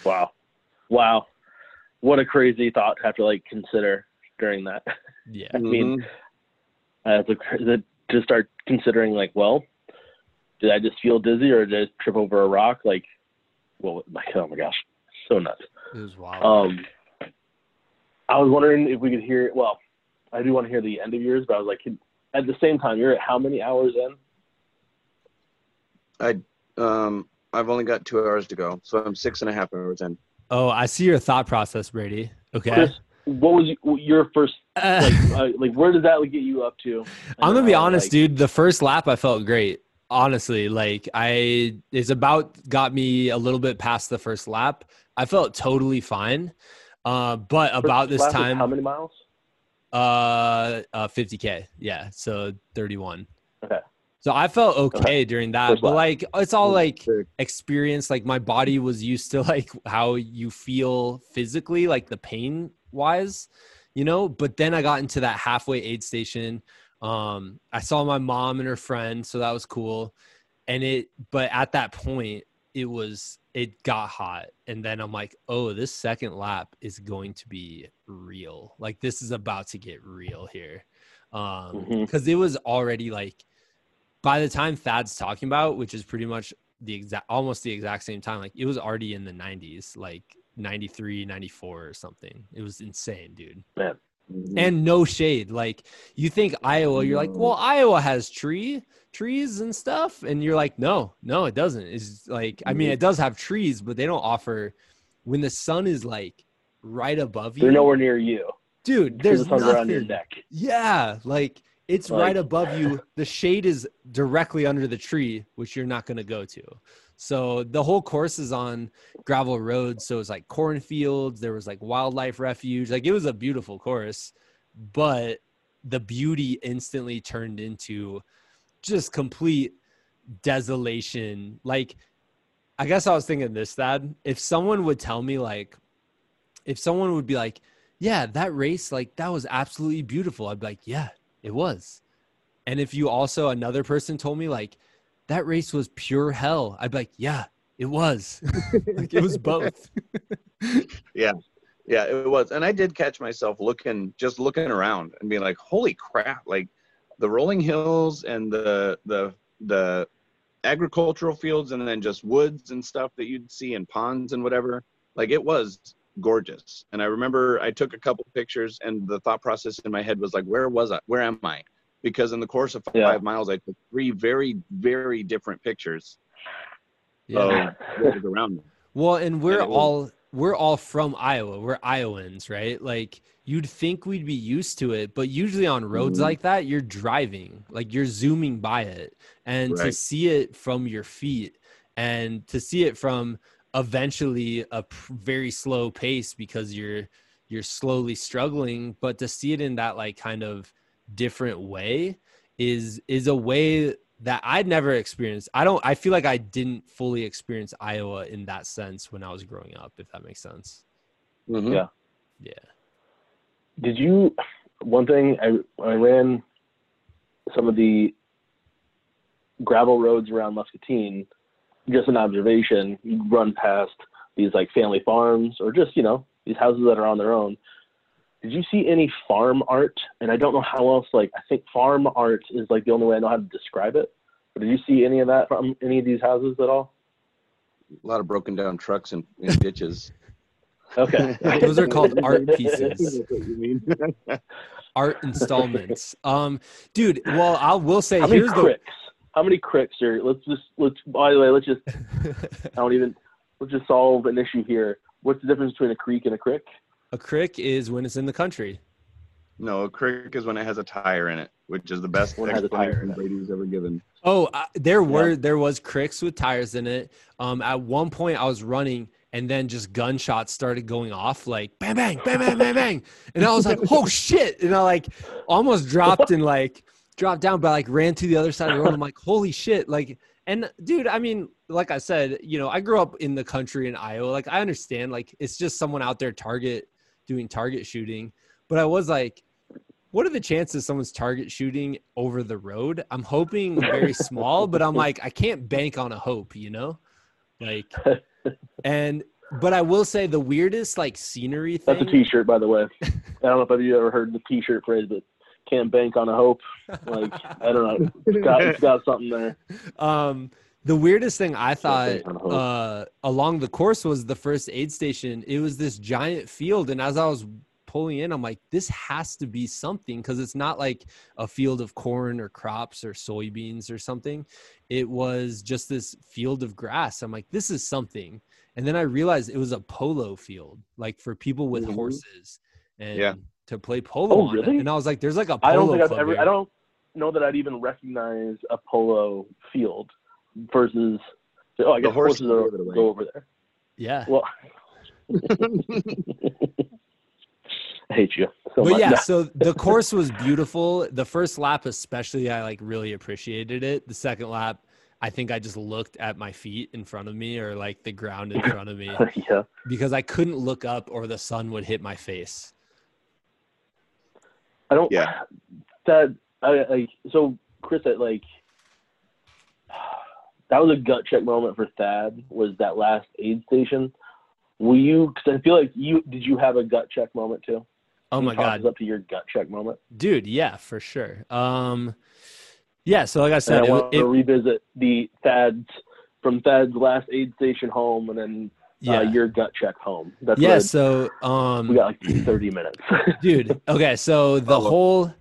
Wow. Wow. What a crazy thought to have to like consider during that. Yeah. I mean, mm-hmm. uh, to start considering like, well, did I just feel dizzy or did I just trip over a rock? Like, well, like, oh my gosh, so nuts. It was wild. Um, I was wondering if we could hear, well, I do want to hear the end of yours, but I was like, at the same time, you're at how many hours in? I, um, I've only got two hours to go, so I'm six and a half hours in. Oh, I see your thought process, Brady. Okay. Chris, what was your first, uh, like, uh, like, where does that get you up to? I'm going to be honest, like, dude. The first lap, I felt great. Honestly, like I, it's about got me a little bit past the first lap. I felt totally fine. Uh, but first about this time, how many miles? Uh, uh, fifty K. Yeah. So thirty-one. Okay. So I felt okay, okay. during that, first but lap. Like, it's all like experience. Like my body was used to like how you feel physically, like the pain wise, you know, but then I got into that halfway aid station. Um, I saw my mom and her friend, so that was cool. And it, but at that point it was, it got hot. And then I'm like, oh, this second lap is going to be real. Like this is about to get real here. Um, mm-hmm. cause it was already like, by the time Thad's talking about, which is pretty much the exact, almost the exact same time, like it was already in the nineties, like ninety-three, ninety-four or something. It was insane, dude. Man. And no shade. Like you think Iowa, you're like, well, Iowa has tree trees and stuff. And you're like, no, no, it doesn't. It's like, I mean, it does have trees, but they don't offer when the sun is like right above you. They're nowhere near you. Dude, there's the nothing. On your deck. Yeah. Like it's like, right above you. The shade is directly under the tree, which you're not going to go to. So the whole course is on gravel roads. So it's like cornfields. There was like wildlife refuge. Like it was a beautiful course, but the beauty instantly turned into just complete desolation. Like, I guess I was thinking this, Thad, if someone would tell me like, if someone would be like, yeah, that race, like that was absolutely beautiful. I'd be like, yeah, it was. And if you also, another person told me like, that race was pure hell, I'd be like, yeah, it was. Like, it was both. Yeah. Yeah, it was. And I did catch myself looking, just looking around and being like, holy crap. Like the rolling hills and the, the, the agricultural fields and then just woods and stuff that you'd see and ponds and whatever, like it was gorgeous. And I remember I took a couple pictures and the thought process in my head was like, where was I? Where am I? Because in the course of five yeah. miles, I took three very, very different pictures yeah. of what was around me. Well, and we're and all was, we're all from Iowa. We're Iowans, right? Like you'd think we'd be used to it, but usually on roads mm-hmm. like that, you're driving, like you're zooming by it, and right. to see it from your feet, and to see it from eventually a very slow pace because you're you're slowly struggling, but to see it in that like kind of different way is is a way that I'd never experienced. I don't I feel like I didn't fully experience Iowa in that sense when I was growing up, if that makes sense. Mm-hmm. Yeah. Yeah. Did you one thing I I ran some of the gravel roads around Muscatine, just an observation, you run past these like family farms or just, you know, these houses that are on their own. Did you see any farm art? And I don't know how else, like, I think farm art is like the only way I know how to describe it. But did you see any of that from any of these houses at all? A lot of broken down trucks and, and ditches. Okay. Those are called art pieces. Art installments. Um, dude, well, I will say, how many here's cricks? The... How many cricks are, let's just, let's, by the way, let's just, I don't even, let's just solve an issue here. What's the difference between a creek and a crick? A crick is when it's in the country. No, a crick is when it has a tire in it, which is the best explanation Brady's ever given. Oh, I, there were yeah. there was cricks with tires in it. Um, at one point, I was running, and then just gunshots started going off, like bang, bang, bang, bang, bang, bang, and I was like, oh shit! And I like almost dropped and like dropped down, but I, like, ran to the other side of the road. I'm like, holy shit. Like, and dude, I mean, like I said, you know, I grew up in the country in Iowa. Like, I understand, like, it's just someone out there target doing target shooting. But I was like, what are the chances someone's target shooting over the road? I'm hoping very small, but I'm like, I can't bank on a hope, you know? Like, and, but I will say the weirdest, like, scenery thing. That's a t-shirt, by the way. I don't know if you've ever heard the t-shirt phrase, but can't bank on a hope. Like, I don't know. It's got, it's got something there. Um, the weirdest thing I thought uh, along the course was the first aid station. It was this giant field. And as I was pulling in, I'm like, this has to be something, because it's not like a field of corn or crops or soybeans or something. It was just this field of grass. I'm like, this is something. And then I realized it was a polo field, like for people with mm-hmm. horses and yeah. to play polo. Oh, on really? It. And I was like, there's like a polo I don't think I've ever, I don't know that I'd even recognize a polo field versus, oh, I guess the horses, horses are over there. Go over there. Yeah. Well, I hate you so but much. Yeah, so the course was beautiful. The first lap especially, I like really appreciated it. The second lap, I think I just looked at my feet in front of me, or like the ground in front of me, yeah. because I couldn't look up or the sun would hit my face. I don't yeah. that I, I so Chris, I, like that was a gut check moment for Thad, was that last aid station. Will you, because I feel like you, did you have a gut check moment too? Oh my God. Up to your gut check moment. Dude. Yeah, for sure. Um, yeah. So like I said, and I want it, to it, revisit the Thad's from Thad's last aid station home, and then yeah. uh, your gut check home. That's yeah. So, um, we got like thirty minutes, dude. Okay. So the oh, whole,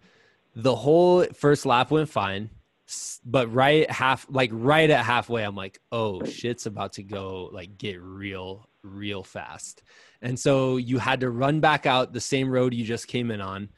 the whole first lap went fine, but right half, like right at halfway, I'm like, oh shit's about to go like get real real fast. And so you had to run back out the same road you just came in on,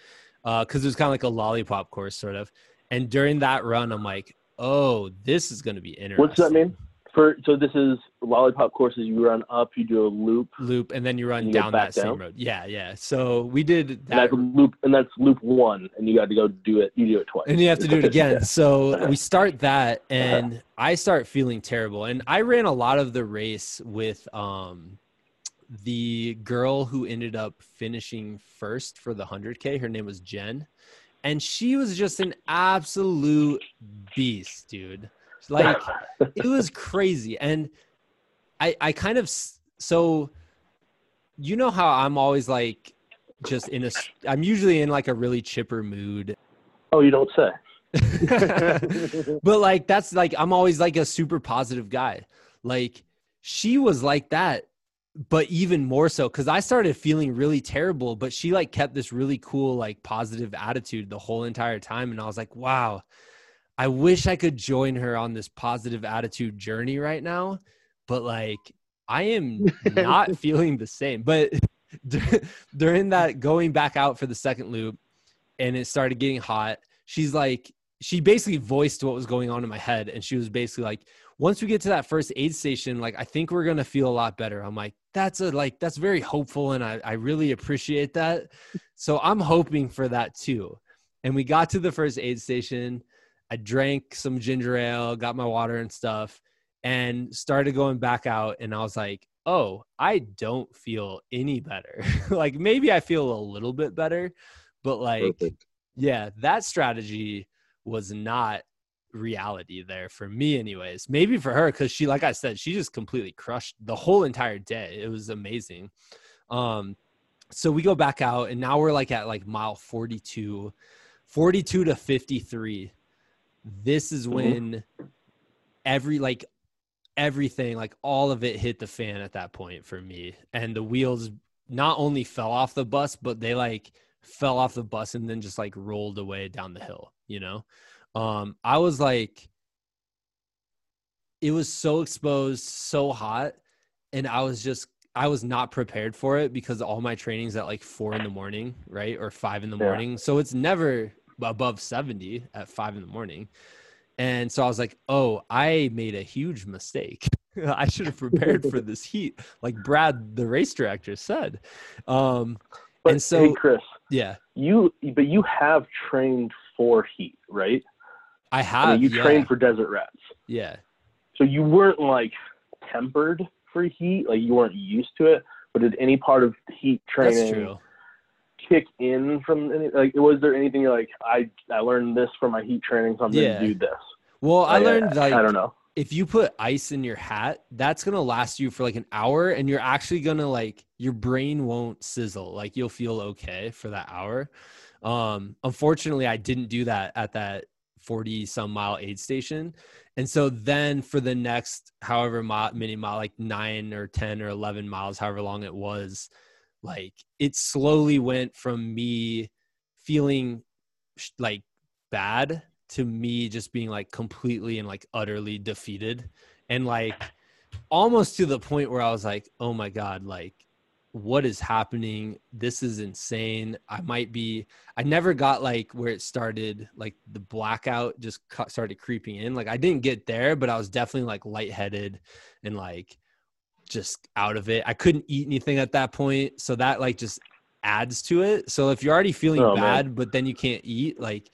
uh because it was kind of like a lollipop course sort of. And during that run, I'm like, oh, this is going to be interesting. What's that mean? For so this is lollipop courses, you run up, you do a loop loop and then you run you down that down. Same road. Yeah, yeah. So we did that, and loop, and that's loop one, and you got to go do it you do it twice, and you have to do it again. Yeah. So we start that, and I start feeling terrible. And I ran a lot of the race with um the girl who ended up finishing first for the one hundred K. Her name was Jen, and she was just an absolute beast, dude. Like, it was crazy. And I, I kind of, so, you know how I'm always like, just in a, I'm usually in like a really chipper mood. Oh, you don't say. But like, that's like, I'm always like a super positive guy. Like, she was like that, but even more so, because I started feeling really terrible, but she like kept this really cool, like positive attitude the whole entire time. And I was like, wow, I wish I could join her on this positive attitude journey right now, but like I am not feeling the same. But during that going back out for the second loop, and it started getting hot, she's like, she basically voiced what was going on in my head. And she was basically like, once we get to that first aid station, like, I think we're going to feel a lot better. I'm like, that's a, like, that's very hopeful. And I, I really appreciate that. So I'm hoping for that too. And we got to the first aid station. I drank some ginger ale, got my water and stuff, and started going back out. And I was like, oh, I don't feel any better. Like, maybe I feel a little bit better, but like, perfect. Yeah, that strategy was not reality there for me anyways. Maybe for her, because she, like I said, she just completely crushed the whole entire day. It was amazing. Um, so we go back out, and now we're like at like mile forty-two, forty-two to fifty-three. This is when every, like everything, like all of it hit the fan at that point for me. And the wheels not only fell off the bus, but they like fell off the bus and then just like rolled away down the hill, you know? Um, I was like, it was so exposed, so hot. And I was just, I was not prepared for it, because all my training's at like four in the morning, right? Or five in the yeah. morning. So it's never above seventy at five in the morning. And so I was like, oh, I made a huge mistake. I should have prepared for this heat, like Brad, the race director, said. Um, but, and so, hey, Chris, yeah, you, but you have trained for heat, right? I have. I mean, you yeah. trained for Desert Rats. Yeah. So you weren't like tempered for heat, like you weren't used to it. But did any part of heat training That's true. kick in from any, like, was there anything you're like, I I learned this from my heat training, so I'm yeah. gonna do this? Well, I, I learned like I don't know. If you put ice in your hat, that's going to last you for like an hour, and you're actually going to like, your brain won't sizzle. Like you'll feel okay for that hour. Um, unfortunately, I didn't do that at that forty some mile aid station. And so then for the next, however many mile, like nine or ten or eleven miles, however long it was, like it slowly went from me feeling like bad to me just being like completely and like utterly defeated, and like almost to the point where I was like, oh my God, like what is happening? This is insane. I might be, I never got like where it started, like the blackout just started creeping in. Like I didn't get there, but I was definitely like lightheaded and like just out of it. I couldn't eat anything at that point. So that like just adds to it. So if you're already feeling oh, bad, man. But then you can't eat, like,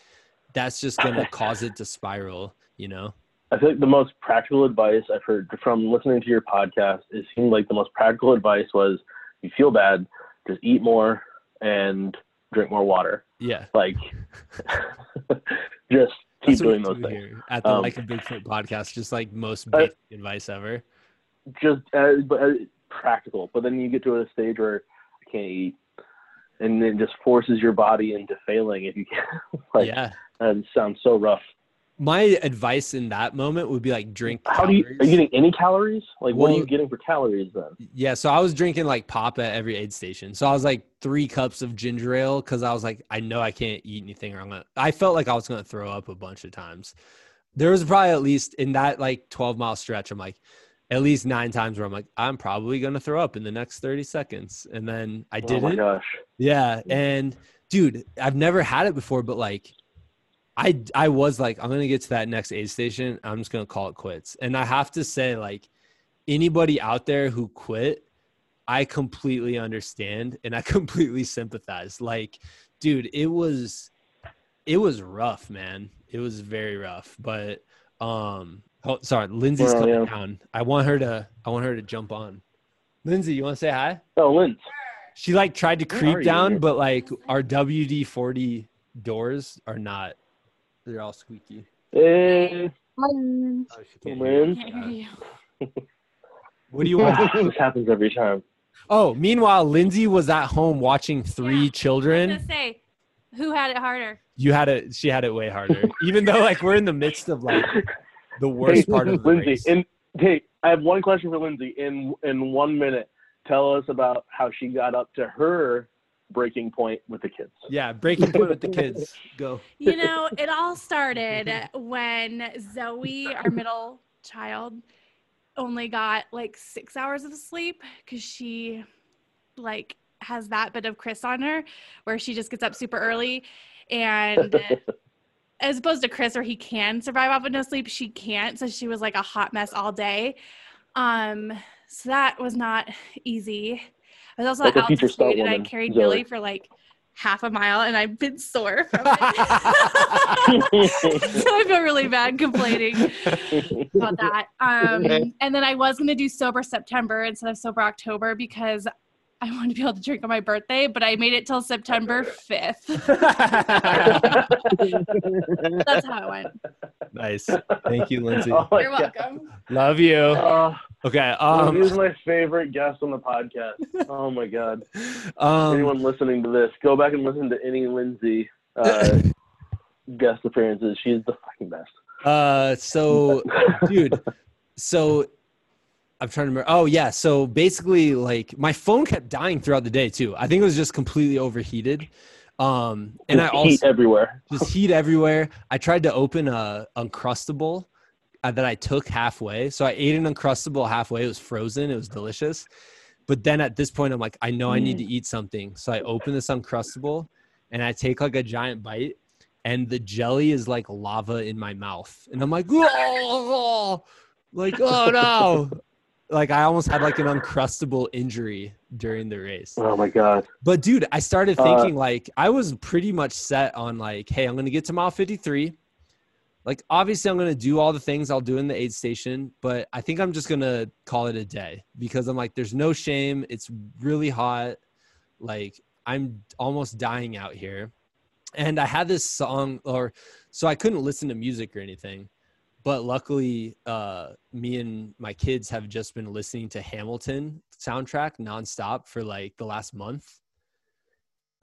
that's just going to cause it to spiral, you know? I think the most practical advice I've heard from listening to your podcast, it seemed like the most practical advice was, you feel bad, just eat more and drink more water. Yeah. Like, just keep doing those things. At the um, Like a Bigfoot podcast, just like most basic uh, advice ever. Just as, but as practical. But then you get to a stage where I can't eat, and then just forces your body into failing if you can. Like, yeah. That sounds so rough. My advice in that moment would be like drink How calories. do you, are you getting any calories? Like well, what are you getting for calories then? Yeah. So I was drinking like pop at every aid station. So I was like three cups of ginger ale, cause I was like, I know I can't eat anything, or I'm going to, I felt like I was going to throw up a bunch of times. There was probably at least in that like twelve mile stretch, I'm like at least nine times where I'm like, I'm probably going to throw up in the next thirty seconds. And then I didn't. Oh my gosh. Yeah. And dude, I've never had it before, but like, I, I was like, I'm going to get to that next aid station. I'm just going to call it quits. And I have to say, like, anybody out there who quit, I completely understand. And I completely sympathize. Like, dude, it was, it was rough, man. It was very rough, but, um, oh, sorry. Lindsay's well, coming yeah. down. I want her to, I want her to jump on. Lindsay, you want to say hi? Oh, Lindsay. She like tried to creep down, but like our W D forty doors are not. They're all squeaky. Hey. Oh, hey. What do you want? This happens every time. Oh, meanwhile, Lindsay was at home watching three yeah. children. I was gonna say, who had it harder? You had it. She had it way harder. Even though, like, we're in the midst of like the worst hey, part of the Lindsay. Race. In, hey, I have one question for Lindsay. In in one minute, tell us about how she got up to her breaking point with the kids. Yeah, breaking point with the kids. Go. You know, it all started when Zoe, our middle child, only got like six hours of sleep because she like has that bit of Chris on her where she just gets up super early. And as opposed to Chris where he can survive off of no sleep, she can't. So she was like a hot mess all day. Um, so that was not easy. I was also like at altitude, and I carried Zoe. Billy for like half a mile, and I've been sore from it. So I feel really bad complaining about that. Um, and then I was going to do sober September instead of sober October because I wanted to be able to drink on my birthday, but I made it till September fifth. That's how it went. Nice. Thank you, Lindsay. Oh, you're welcome. God. Love you. Uh, okay. Um, he's my favorite guest on the podcast. Oh my God. Um, Anyone listening to this, go back and listen to any Lindsay uh, guest appearances. She's the fucking best. Uh, so, dude, so. I'm trying to remember. Oh yeah. So basically like my phone kept dying throughout the day too. I think it was just completely overheated. Um, and just I also heat everywhere, just heat everywhere. I tried to open a Uncrustable uh, that I took halfway. So I ate an Uncrustable halfway. It was frozen. It was delicious. But then at this point I'm like, I know I need to eat something. So I open this Uncrustable and I take like a giant bite and the jelly is like lava in my mouth. And I'm like, oh, like, oh no. Like I almost had like an Uncrustable injury during the race. Oh my God. But dude, I started thinking uh, like I was pretty much set on like, hey, I'm going to get to mile fifty-three. Like, obviously I'm going to do all the things I'll do in the aid station, but I think I'm just going to call it a day because I'm like, there's no shame. It's really hot. Like, I'm almost dying out here. And I had this song, or so I couldn't listen to music or anything, but luckily uh, me and my kids have just been listening to Hamilton soundtrack nonstop for like the last month.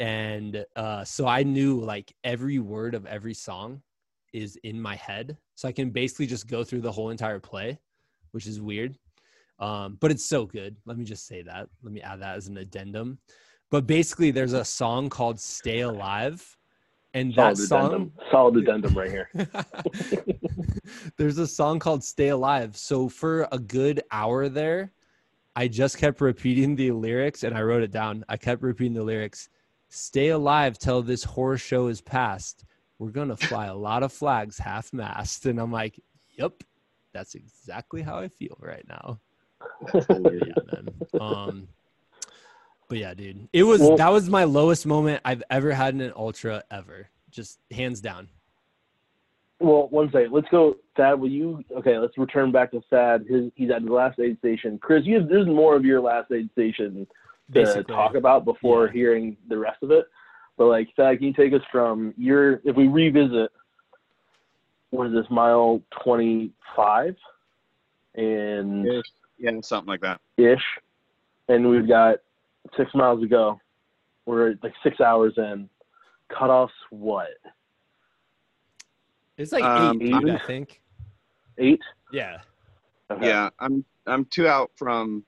And uh, so I knew like every word of every song is in my head. So I can basically just go through the whole entire play, which is weird. Um, but it's so good. Let me just say that. Let me add that as an addendum. But basically there's a song called Stay Alive. And that solid song, addendum. solid addendum right here. There's a song called Stay Alive. So for a good hour there, I just kept repeating the lyrics, and I wrote it down. I kept repeating the lyrics. Stay alive till this horror show is past. We're going to fly a lot of flags half mast. And I'm like, yep, that's exactly how I feel right now. Yeah, man. Um, But yeah, dude, it was, well, that was my lowest moment I've ever had in an ultra ever. Just hands down. Well, one second, let's go. Thad, will you, okay, let's return back to Thad. His, he's at the last aid station. Chris, you have, there's more of your last aid station to Basically. talk about before yeah. hearing the rest of it. But like, Thad, can you take us from your, if we revisit, what is this, mile twenty-five? And ish. Yeah, something like that. Ish. And we've got six miles to go. We're like six hours in. Cutoffs what? It's like um, eight, eight, I think. Eight? Yeah. Okay. Yeah, I'm I'm two out from.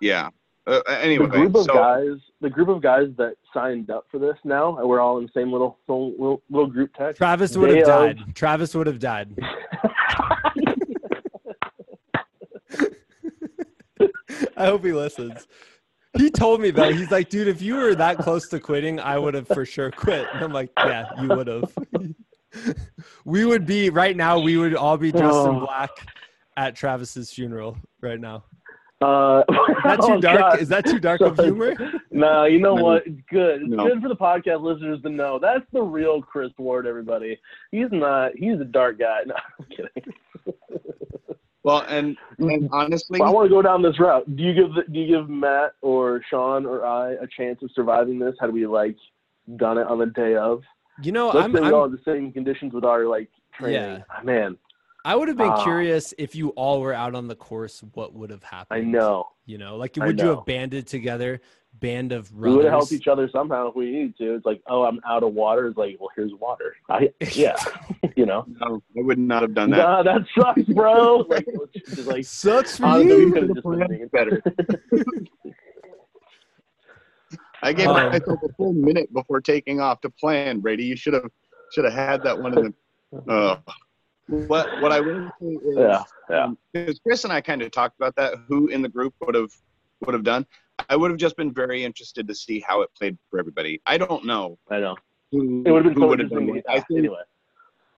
Yeah. Uh, anyway, the group of so, guys, the group of guys that signed up for this now, and we're all in the same little little, little group text. Travis would have died. Of... Travis would have died. I hope he listens. He told me that. He's like, dude, if you were that close to quitting, I would have for sure quit. And I'm like, yeah, you would have. We would be, right now, we would all be dressed oh. in black at Travis's funeral right now. Uh, Is that too oh dark? God. Is that too dark so, of humor? No, you know what? It's good. It's no. good for the podcast listeners to know. That's the real Chris Ward, everybody. He's not, he's a dark guy. No, I'm kidding. Well, and, and honestly, well, I want to go down this route. Do you give the, do you give Matt or Sean or I a chance of surviving this? Had we like done it on the day of? You know, Let's I'm, I'm all in the same conditions with our like training. Yeah. Man, I would have been uh, curious if you all were out on the course, what would have happened? I know. You know, like would know. you have banded together? Band of brothers. We would have helped each other somehow if we needed to. It's like, oh, I'm out of water. It's like, well, here's water. I, yeah, you know. No, I would not have done that. Nah, that sucks, bro. like, just like, sucks for you. Could have just been doing it better. I gave um, myself a full minute before taking off to plan, Brady. You should have should have had that one in the. Uh, what what I would say is, yeah, yeah. Um, Chris and I kind of talked about that. Who in the group would have would have done? I would have just been very interested to see how it played for everybody. I don't know. I know. Who, it would have been, would have been I think, anyway.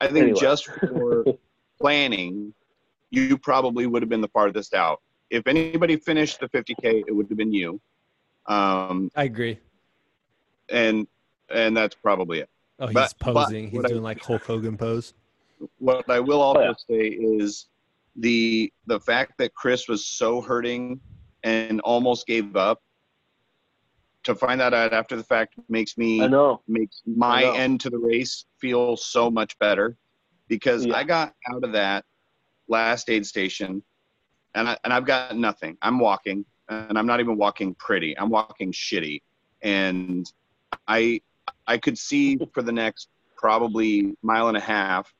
I think anyway. Just for planning, you probably would have been the farthest out. If anybody finished the fifty K, it would have been you. Um, I agree. And and that's probably it. Oh, he's but, posing. But he's doing I, like Hulk Hogan pose. What I will also oh, yeah. say is the the fact that Chris was so hurting and almost gave up, to find that out after the fact makes me I know. makes my I know. end to the race feel so much better, because yeah. I got out of that last aid station and I and I've got nothing. I'm walking, and I'm not even walking pretty. I'm walking shitty, and I I could see for the next probably mile and a half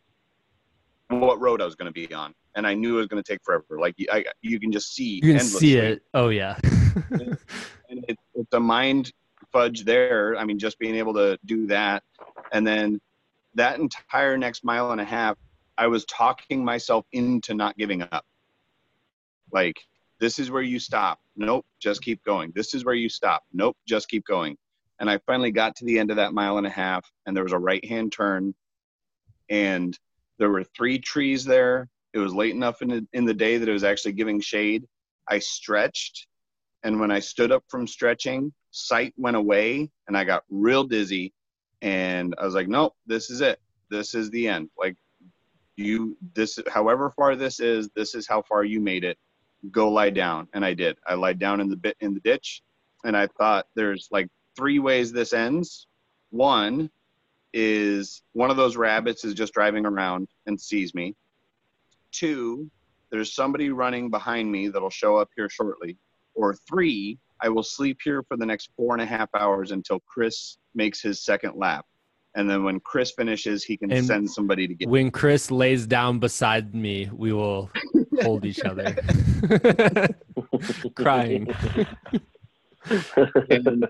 what road I was going to be on. And I knew it was going to take forever. Like I, you can just see. You can endlessly. see it. Oh yeah. and and it, it's a mind fudge there. I mean, just being able to do that, and then that entire next mile and a half, I was talking myself into not giving up. Like, this is where you stop. Nope, just keep going. This is where you stop. Nope, just keep going. And I finally got to the end of that mile and a half, and there was a right-hand turn, and there were three trees there. It was late enough in the, in the day that it was actually giving shade. I stretched And when I stood up from stretching, sight went away and I got real dizzy. And I was like, nope, this is it. This is the end. Like, you, this, however far this is, this is how far you made it. Go lie down. And I did. I lied down in the bit in the ditch. And I thought, there's like three ways this ends. One is one of those rabbits is just driving around and sees me. Two, there's somebody running behind me that'll show up here shortly. Or three, I will sleep here for the next four and a half hours until Chris makes his second lap. And then when Chris finishes, he can and send somebody to get when me. When Chris lays down beside me, we will hold each other. Crying. and,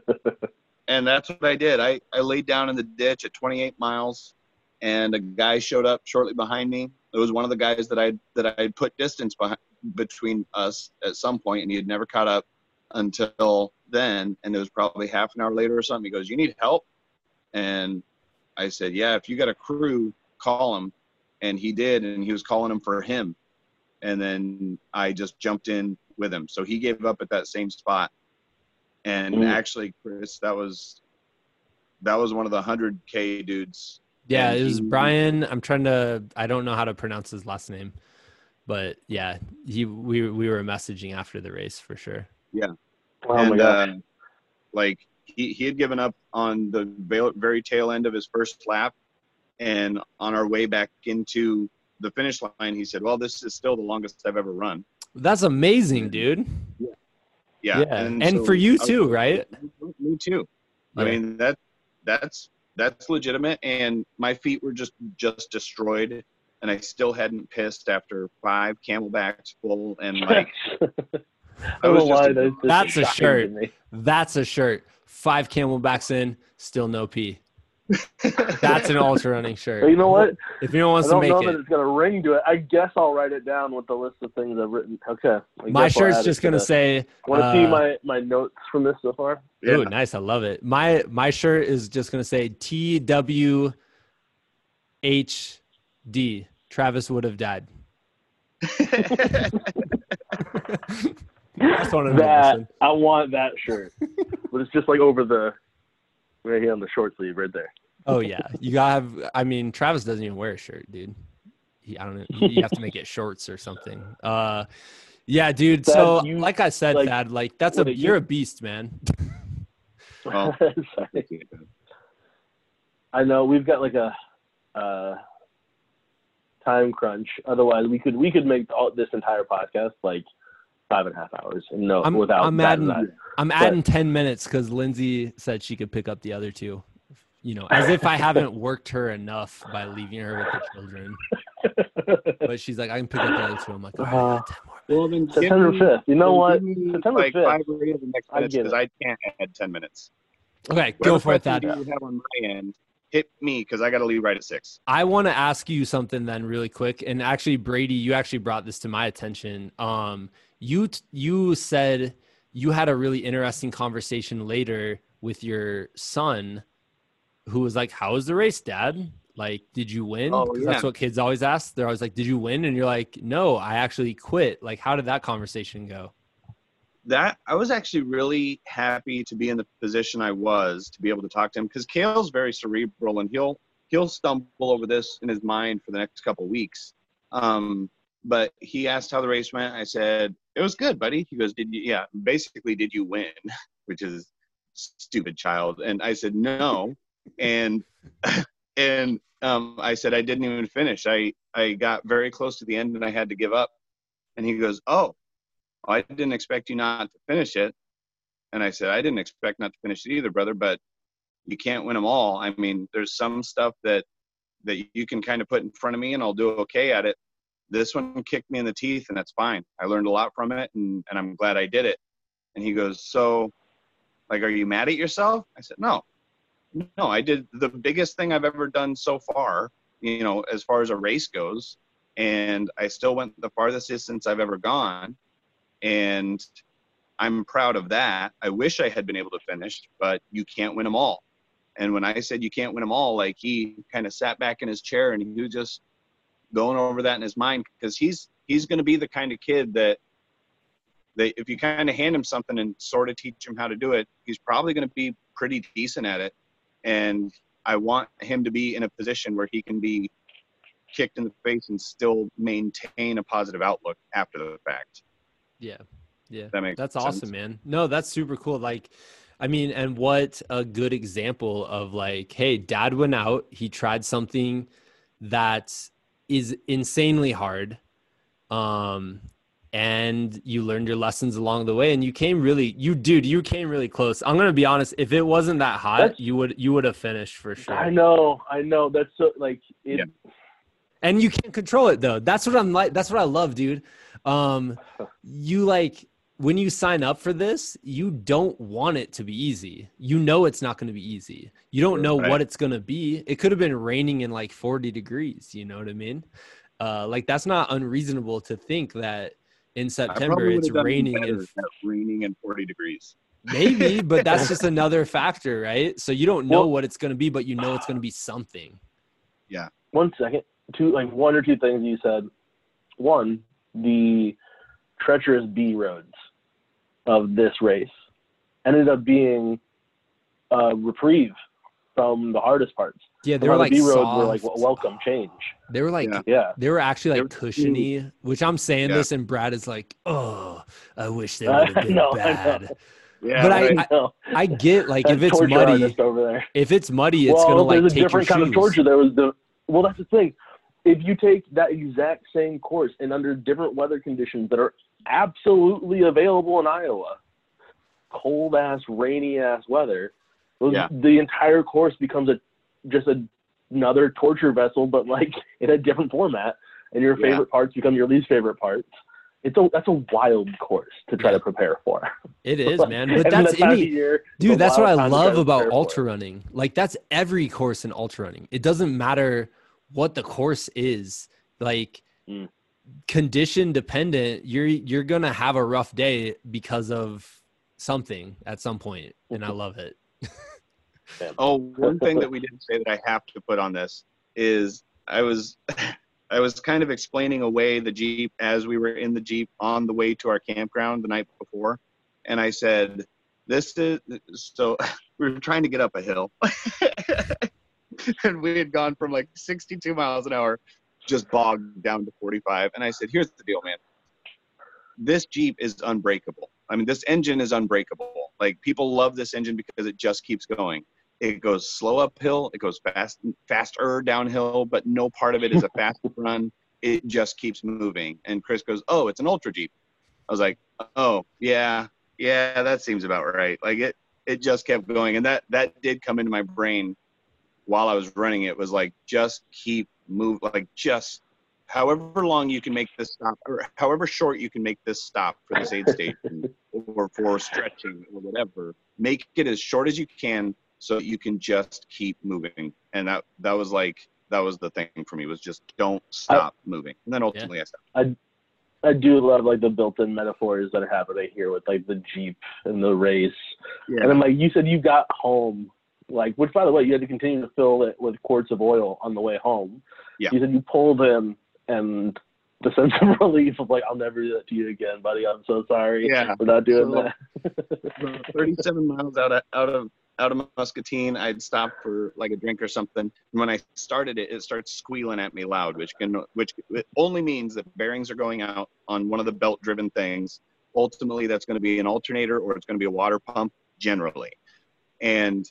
and that's what I did. I, I laid down in the ditch at twenty-eight miles, and a guy showed up shortly behind me. It was one of the guys that I that I put distance behind, between us at some point, and he had never caught up until then. And it was probably half an hour later or something. He goes, "You need help?" And I said, "Yeah, if you got a crew, call him." And he did, and he was calling him for him. And then I just jumped in with him. So he gave up at that same spot. And mm. actually, Chris, that was that was one of the one hundred K dudes. Yeah, it was Brian. I'm trying to, I don't know how to pronounce his last name, but yeah, he, we, we were messaging after the race for sure. Yeah. Oh and, my God. Uh, like he, he had given up on the very tail end of his first lap, and on our way back into the finish line, he said, "Well, this is still the longest I've ever run." That's amazing, dude. Yeah. Yeah. yeah. And, and so for you too, right? Me too. Yeah. I mean, that, that's, That's legitimate, and my feet were just, just destroyed, and I still hadn't pissed after five camelbacks full, and like I was just a, that that's a shirt. That's a shirt. Five camelbacks in, still no pee. That's an ultra running shirt. Well, you know what? If you don't want to make it, I don't know that it's gonna ring to it. I guess I'll write it down with the list of things I've written. Okay. My shirt's just gonna say. Want to uh, see my my notes from this so far? Yeah. Ooh, nice! I love it. My my shirt is just gonna say T W H D. Travis would have died. That's one of that. I want that shirt, but it's just like over the. Right here on the short sleeve, right there. Oh yeah, you gotta have. I mean, Travis doesn't even wear a shirt, dude. He, I don't know. You have to make it shorts or something. Uh, yeah, dude. Thad, so, you, like I said, like, Thad, like that's a you're you? a beast, man. Well, I know we've got like a uh, time crunch. Otherwise, we could we could make all, this entire podcast like five and a half hours. And no, I'm, without I'm adding, that, I'm but, adding ten minutes because Lindsay said she could pick up the other two, you know, as if I haven't worked her enough by leaving her with the children. But she's like, I can pick up the other two. I'm like, oh, uh, ten more minutes. Well, then September fifth. You know what? September like fifth. Five or eight of the next minutes because I can't add ten minutes. Okay, Whatever go for it, Thad. You have on my end, hit me because I got to leave right at six. I want to ask you something then really quick. And actually, Brady, you actually brought this to my attention. Um, You you said you had a really interesting conversation later with your son, who was like, "How was the race, Dad? Like, did you win?" Oh, yeah. That's what kids always ask. They're always like, "Did you win?" And you're like, "No, I actually quit." Like, how did that conversation go? That I was actually really happy to be in the position I was to be able to talk to him, because Cale's very cerebral and he'll he'll stumble over this in his mind for the next couple of weeks. Um, But he asked how the race went. I said, "It was good, buddy." He goes, "Did you?" Yeah, basically, "Did you win?" Which is stupid, child. And I said, "No." and and um, I said, "I didn't even finish. I, I got very close to the end and I had to give up." And he goes, "Oh, I didn't expect you not to finish it." And I said, "I didn't expect not to finish it either, brother, but you can't win them all. I mean, there's some stuff that, that you can kind of put in front of me and I'll do okay at it. This one kicked me in the teeth, and that's fine. I learned a lot from it, and, and I'm glad I did it." And he goes, "So, like, are you mad at yourself?" I said, no. No, I did the biggest thing I've ever done so far, you know, as far as a race goes, and I still went the farthest distance I've ever gone, and I'm proud of that. I wish I had been able to finish, but you can't win them all. And when I said you can't win them all, like, he kind of sat back in his chair, and he just – going over that in his mind, because he's he's going to be the kind of kid that they, if you kind of hand him something and sort of teach him how to do it, he's probably going to be pretty decent at it. And I want him to be in a position where he can be kicked in the face and still maintain a positive outlook after the fact. Yeah. Yeah. That makes that's sense. Awesome, man. No, that's super cool. Like, I mean, and what a good example of like, hey, dad went out, he tried something that is insanely hard. Um, and you learned your lessons along the way, and you came really, you dude, you came really close. I'm going to be honest. If it wasn't that hot, that's, you would, you would have finished for sure. I know. I know. That's so like, it, yeah. And you can't control it though. That's what I'm like. That's what I love, dude. Um, you like when you sign up for this, you don't want it to be easy. You know, it's not going to be easy. You don't know right. what it's going to be. It could have been raining in like forty degrees. You know what I mean? Uh, like that's not unreasonable to think that in September it's raining and raining and forty degrees. Maybe, but that's just another factor, right? So you don't know well, what it's going to be, but you know it's going to be something. Yeah. One second. Two, like one or two things you said. One, the treacherous B roads of this race ended up being a reprieve from the hardest parts. Yeah, they were like the B roads were like welcome change. They were like, yeah, yeah. they were actually like cushiony. Which I'm saying yeah. this, and Brad is like, oh, I wish they would have been know, bad. I yeah, but I, I, I, I get like if it's muddy, over there. if it's muddy, it's well, gonna like take your shoes. There's a different kind of torture. There was the well, that's the thing. If you take that exact same course and under different weather conditions that are absolutely available in Iowa, cold ass, rainy ass weather, those, yeah. the entire course becomes a just a, another torture vessel, but like in a different format. And your favorite yeah. parts become your least favorite parts. It's a that's a wild course to try yeah. to prepare for. It is, like, man. But that's any year, dude. That's what I love about ultra running. Like that's every course in ultra running. It doesn't matter what the course is, like mm. condition dependent. You're you're gonna have a rough day because of something at some point, and I love it. Oh, one thing that we didn't say that I have to put on this is I was I was kind of explaining away the Jeep as we were in the Jeep on the way to our campground the night before. And I said, this is, so we were trying to get up a hill and we had gone from like sixty-two miles an hour, just bogged down to forty-five. And I said, here's the deal, man. This Jeep is unbreakable. I mean, this engine is unbreakable. Like people love this engine because it just keeps going. It goes slow uphill. It goes fast, faster downhill, but no part of it is a fast run. It just keeps moving. And Chris goes, oh, it's an ultra Jeep. I was like, oh yeah, yeah, that seems about right. Like it, it just kept going. And that, that did come into my brain while I was running. It was like, just keep move. Like just however long you can make this stop or however short you can make this stop for this aid station or for stretching or whatever, make it as short as you can, so you can just keep moving. And that, that was like, that was the thing for me, was just don't stop I, moving. And then ultimately yeah. I stopped. I, I do love like the built-in metaphors that happen here with like the Jeep and the race. Yeah. And I'm like, you said you got home, like, which by the way, you had to continue to fill it with quarts of oil on the way home. Yeah. You said you pulled in and the sense of relief of like, I'll never do that to you again, buddy. I'm so sorry yeah. for not doing so, that. thirty-seven miles out of, out of, out of Muscatine, I'd stop for like a drink or something. And when I started it, it starts squealing at me loud, which can, which only means that bearings are going out on one of the belt driven things. Ultimately, that's going to be an alternator or it's going to be a water pump generally. And,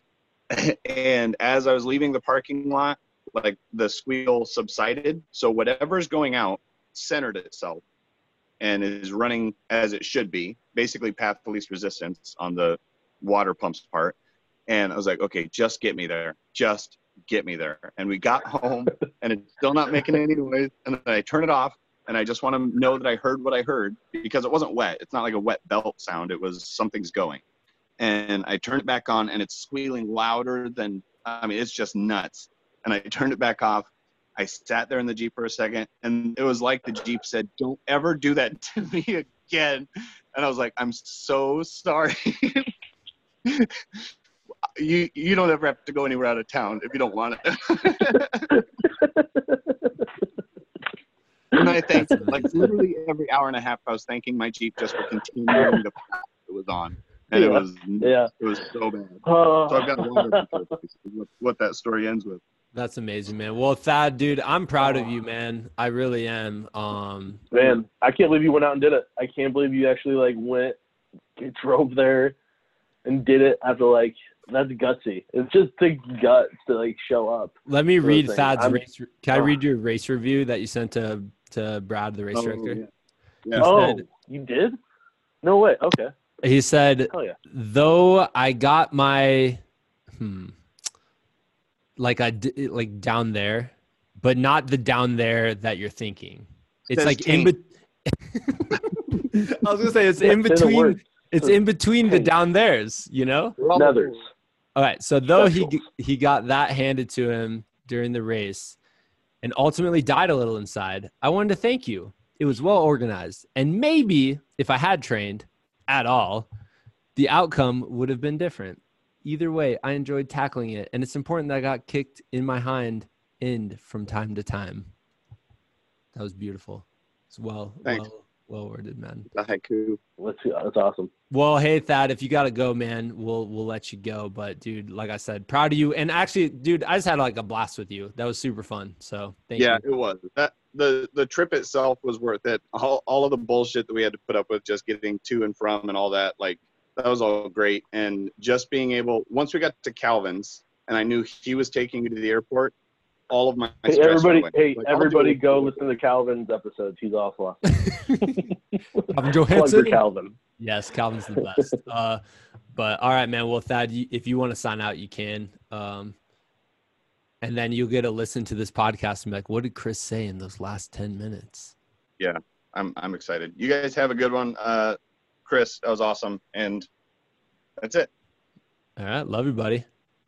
and as I was leaving the parking lot, like the squeal subsided. So whatever's going out centered itself and is running as it should be, basically path to least resistance on the water pump's part. And I was like, okay, just get me there. Just get me there. And we got home and it's still not making any noise. And then I turn it off and I just want to know that I heard what I heard because it wasn't wet. It's not like a wet belt sound. It was something's going. And I turned it back on and it's squealing louder than, I mean, it's just nuts. And I turned it back off. I sat there in the Jeep for a second and it was like the Jeep said, don't ever do that to me again. And I was like, I'm so sorry. You you don't ever have to go anywhere out of town if you don't want it. And I think, like literally every hour and a half, I was thanking my Jeep just for continuing to pop it was on. And yeah. it was yeah. it was so bad. Oh. So I've got longer what, what that story ends with. That's amazing, man. Well, Thad, dude, I'm proud of you, man. I really am. Um, man, I can't believe you went out and did it. I can't believe you actually like went, drove there, and did it after like. That's gutsy. It's just the guts to like show up. Let me read Thad's I'm, race. Can uh, I read your race review that you sent to to Brad, the race oh, director? Yeah. Yeah. Oh, said, you did? No way. Okay. He said, yeah. though I got my, hmm, like I d- like down there, but not the down there that you're thinking. It's Says like in between. I was gonna say it's yeah, in between. It's in between the down there's, you know. Nethers. All right. So though Specials. he he got that handed to him during the race, and ultimately died a little inside, I wanted to thank you. It was well organized, and maybe if I had trained at all, the outcome would have been different. Either way, I enjoyed tackling it, and it's important that I got kicked in my hind end from time to time. That was beautiful. It's well, Thanks. well, well worded, man. The haiku. Let's see. That's awesome. Well, hey, Thad, if you gotta go, man, we'll we'll let you go. But dude, like I said, proud of you. And actually, dude, I just had like a blast with you. That was super fun. So thank yeah, you. Yeah, it was. That the the trip itself was worth it. All all of the bullshit that we had to put up with, just getting to and from and all that, like that was all great. And just being able, once we got to Calvin's, and I knew he was taking you to the airport. All of my hey, everybody, went. hey, like, everybody, go cool. listen to Calvin's episodes. He's awesome. Calvin Johansson. Calvin. Yes, Calvin's the best. uh, but all right, man. Well, Thad, you, if you want to sign out, you can. Um, and then you'll get to listen to this podcast and be like, "What did Chris say in those last ten minutes?" Yeah, I'm. I'm excited. You guys have a good one, uh, Chris. That was awesome, and that's it. All right, love you, buddy.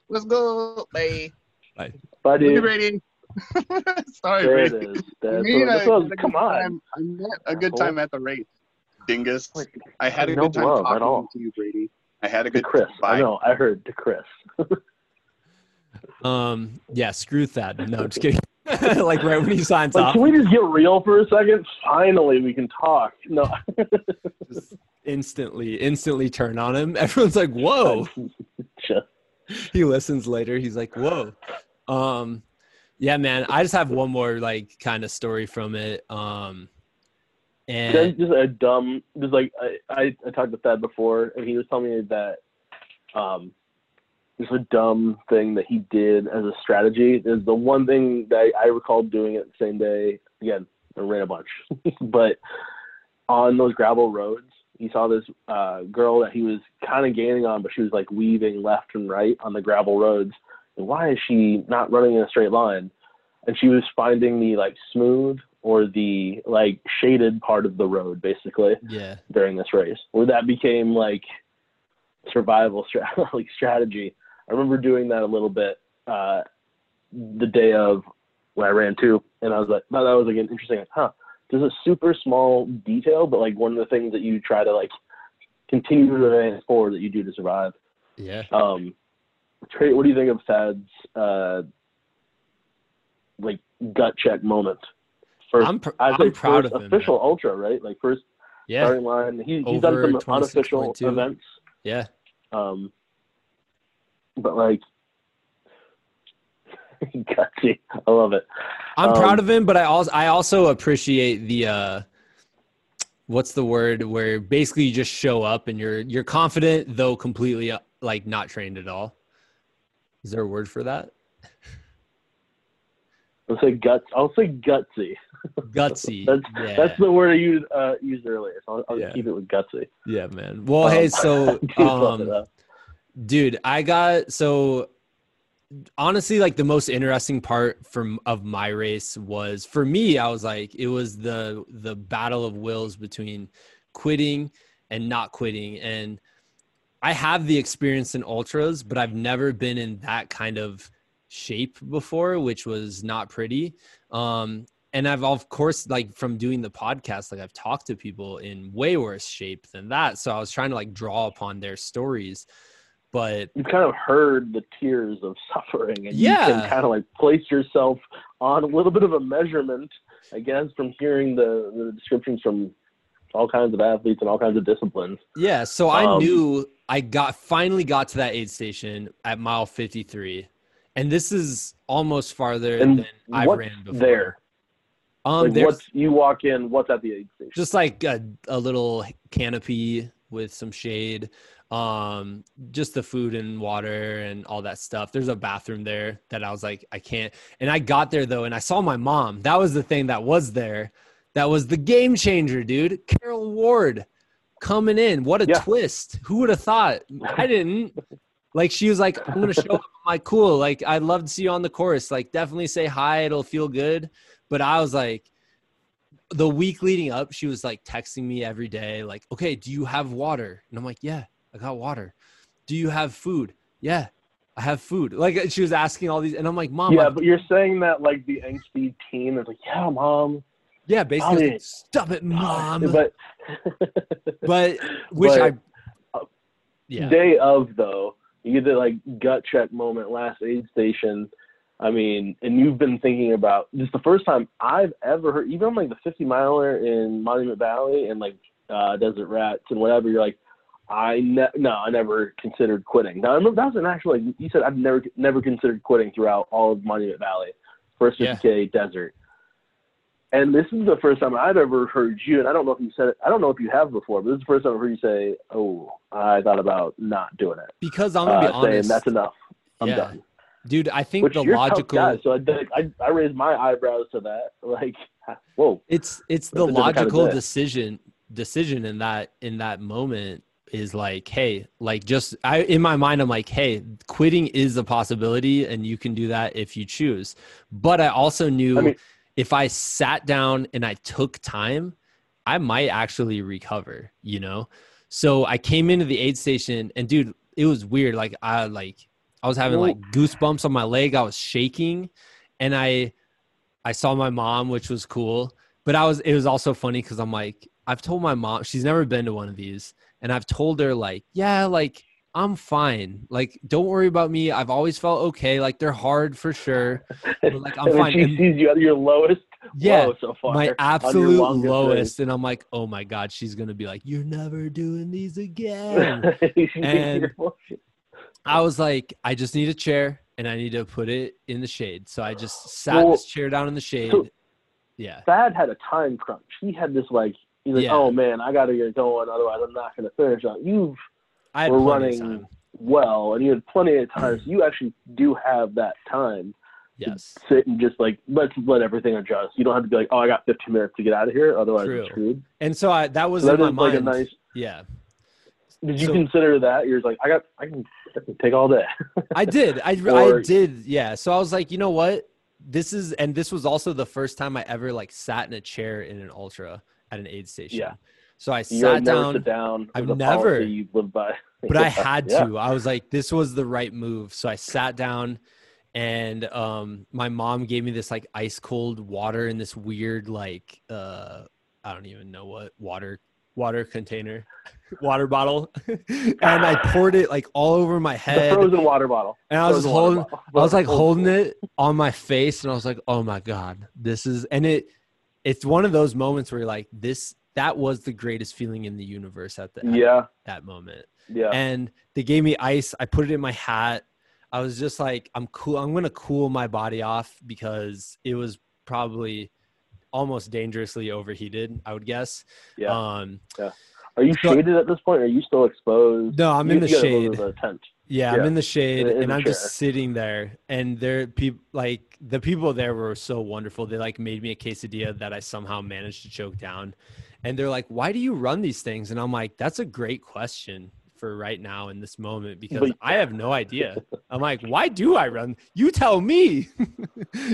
Let's go, baby. Bye. Bye, dude. Brady. Sorry, there Brady. It is. That's Me, I, was, I, come I, on. I met a good time at the race, dingus. I had a no good time talking at all. to you, Brady. I had a good to Chris. Time. I know. I heard to Chris. um. Yeah. Screw that. No, I'm just kidding. Like right when he signs like, off. Can we just get real for a second? Finally, we can talk. No. Just instantly, instantly turn on him. Everyone's like, "Whoa." Just. He listens later. He's like, "Whoa." Um, yeah, man, I just have one more like kind of story from it. Um, and that's just a dumb, just like I, I, I talked to Thad before, and he was telling me that, um, just a dumb thing that he did as a strategy is the one thing that I, I recall doing it the same day. Again, I ran a bunch, but on those gravel roads, he saw this uh, girl that he was kind of gaining on, but she was like weaving left and right on the gravel roads. And why is she not running in a straight line? And she was finding the like smooth or the like shaded part of the road, basically. Yeah. During this race, where that became like survival stra- like strategy. I remember doing that a little bit uh, the day of when I ran too, and I was like, no, that was like an interesting. Like, huh. There's a super small detail, but like one of the things that you try to like continue to advance forward that you do to survive. Yeah. Um, Trey, what do you think of Thad's uh, like gut check moment? First, I'm, pr- I'm proud first of him. Official man. Ultra, right? Like first yeah. starting line. He, he's Over done some unofficial events. Yeah. Um, but like. Gotcha. I love it. I'm um, proud of him, but I also I also appreciate the uh, what's the word where basically you just show up and you're you're confident though completely uh, like not trained at all. Is there a word for that? I'll say guts. I'll say gutsy. Gutsy. that's yeah. that's the word I used uh, used earlier. So I'll, I'll yeah. keep it with gutsy. Yeah, man. Well, um, hey, so um, dude, I got so. Honestly, like the most interesting part from of my race was for me, I was like, it was the the battle of wills between quitting and not quitting. And I have the experience in ultras, but I've never been in that kind of shape before, which was not pretty. Um, and I've of course, like from doing the podcast, like I've talked to people in way worse shape than that. So I was trying to like draw upon their stories. But you've kind of heard the tears of suffering and yeah. you can kind of like place yourself on a little bit of a measurement, I guess, from hearing the, the descriptions from all kinds of athletes and all kinds of disciplines. Yeah. So I um, knew I got finally got to that aid station at mile fifty-three. And this is almost farther than I ran before. There? Um, like what's, you walk in, what's at the aid station? Just like a, a little canopy with some shade. Um, just the food and water and all that stuff. There's a bathroom there that I was like, I can't. And I got there though, and I saw my mom. That was the thing that was there. That was the game changer, dude. Carol Ward coming in. What a yeah. twist. Who would have thought? I didn't. Like, she was like, I'm going to show up. I'm like, cool. Like, I'd love to see you on the course. Like, definitely say hi. It'll feel good. But I was like, the week leading up, she was like texting me every day. Like, okay, do you have water? And I'm like, yeah, I got water. Do you have food? Yeah, I have food. Like, she was asking all these. And I'm like, mom. Yeah, I'm- but you're saying that like the N C team is like, yeah, mom. Yeah, basically, like, stop it, mom. But, but which but, I, uh, yeah. Day of though, you get the like gut check moment, last aid station. I mean, and you've been thinking about this. The first time I've ever heard, even on like the fifty miler in Monument Valley and like uh, Desert Rats and whatever. You're like, I ne- no, I never considered quitting. Now I remember that was an actual like you said I've never never considered quitting throughout all of Monument Valley, first fifty K yeah. Desert. And this is the first time I've ever heard you, and I don't know if you said it, I don't know if you have before, but this is the first time I've heard you say, oh, I thought about not doing it. Because I'm going to be uh, honest. Saying, that's enough. I'm yeah. done. Dude, I think Which the you're logical. Tough guy, so I, I, I raised my eyebrows to that. Like, whoa. It's it's the logical kind of decision decision in that in that moment is like, hey, like just I in my mind, I'm like, hey, quitting is a possibility, and you can do that if you choose. But I also knew... I mean, if I sat down and I took time, I might actually recover, you know? So I came into the aid station and dude, it was weird. Like I, like I was having like goosebumps on my leg. I was shaking and I, I saw my mom, which was cool, but I was, it was also funny. Cause I'm like, I've told my mom, she's never been to one of these. And I've told her like, yeah, like I'm fine. Like, don't worry about me. I've always felt okay. Like, they're hard for sure. But, like, I'm and fine. She and, sees you at your lowest yeah, low so far. My absolute lowest. Day. And I'm like, oh my God, she's going to be like, you're never doing these again. And I was like, I just need a chair and I need to put it in the shade. So I just sat well, this chair down in the shade. So yeah. Thad had a time crunch. He had this like, he's like, yeah. oh man, I got to get going. Otherwise I'm not going to finish up. You've, I were running well, and you had plenty of time, so you actually do have that time yes. to sit and just, like, let's let everything adjust. You don't have to be like, oh, I got fifteen minutes to get out of here, otherwise True. I'm screwed. And so I, that was so in that my mind. Like a nice, yeah. Did you so, consider that? You're just like, I got, I can, I can take all day. I did. I, or, I did, yeah. So I was like, you know what? This is, and this was also the first time I ever, like, sat in a chair in an ultra at an aid station. Yeah. So I you sat down, down I've never, you live by. But I had yeah. to, I was like, this was the right move. So I sat down and, um, my mom gave me this like ice cold water in this weird, like, uh, I don't even know what water, water container, water bottle. And I poured it like all over my head. The frozen water bottle. And I was holding, I was like holding it on my face and I was like, oh my God, this is, and it, it's one of those moments where you're like, this that was the greatest feeling in the universe at, the, at yeah. that moment. Yeah. And they gave me ice. I put it in my hat. I was just like, I'm cool. I'm going to cool my body off because it was probably almost dangerously overheated, I would guess. Yeah. Um, yeah. Are you so, shaded at this point? Or are you still exposed? No, I'm you in the shade. The tent. Yeah, yeah, I'm in the shade in, in and the I'm chair. Just sitting there. And there people like the people there were so wonderful. They like made me a quesadilla that I somehow managed to choke down. And they're like, why do you run these things? And I'm like, that's a great question for right now in this moment, because but, I have no idea. I'm like, why do I run? You tell me,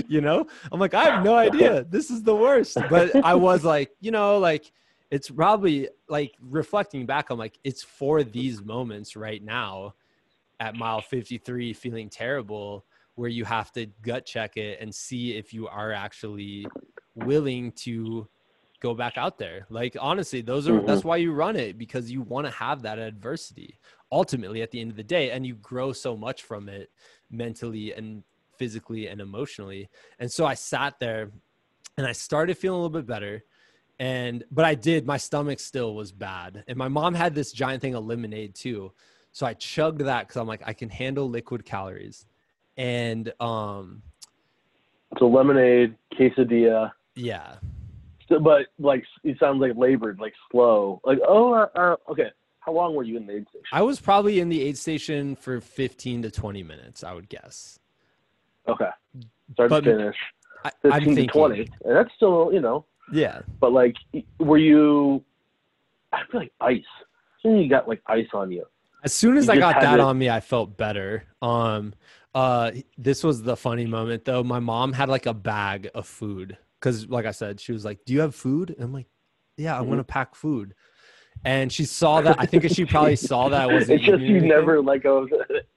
you know, I'm like, I have no idea. This is the worst. But I was like, you know, like it's probably like reflecting back. I'm like, it's for these moments right now at mile fifty-three, feeling terrible, where you have to gut check it and see if you are actually willing to go back out there. Like, honestly, those are, mm-hmm. that's why you run it, because you want to have that adversity ultimately at the end of the day. And you grow so much from it mentally and physically and emotionally. And so I sat there and I started feeling a little bit better. And, but I did, my stomach still was bad. And my mom had this giant thing of lemonade too. So I chugged that because I'm like, I can handle liquid calories. And, um, so lemonade, quesadilla. Yeah. So, but like, it sounds like labored, like slow, like, oh, uh, uh, okay. How long were you in the aid station? I was probably in the aid station for fifteen to twenty minutes, I would guess. Okay. Start but to finish. I, I'm thinking. to twenty. And that's still, you know. Yeah. But, like, were you – I feel like ice. As soon as you got, like, ice on you. As soon as I got that on me, I felt better. Um, uh, this was the funny moment, though. My mom had, like, a bag of food because, like I said, she was like, do you have food? And I'm like, yeah, I want to pack food. And she saw that. I think she probably saw that. I wasn't it's just you anything. Never like go.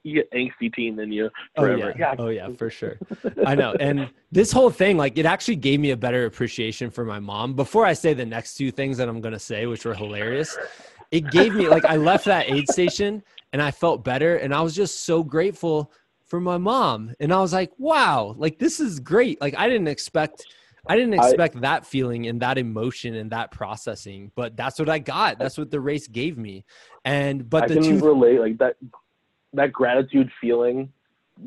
You get angsty teen in you forever. Oh yeah. yeah. Oh yeah, for sure. I know. And this whole thing, like, it actually gave me a better appreciation for my mom. Before I say the next two things that I'm gonna say, which were hilarious, it gave me like I left that aid station and I felt better, and I was just so grateful for my mom. And I was like, wow, like this is great. Like I didn't expect. I didn't expect I, that feeling and that emotion and that processing, but that's what I got. That's what the race gave me. And, but I the can two- relate like that, that gratitude feeling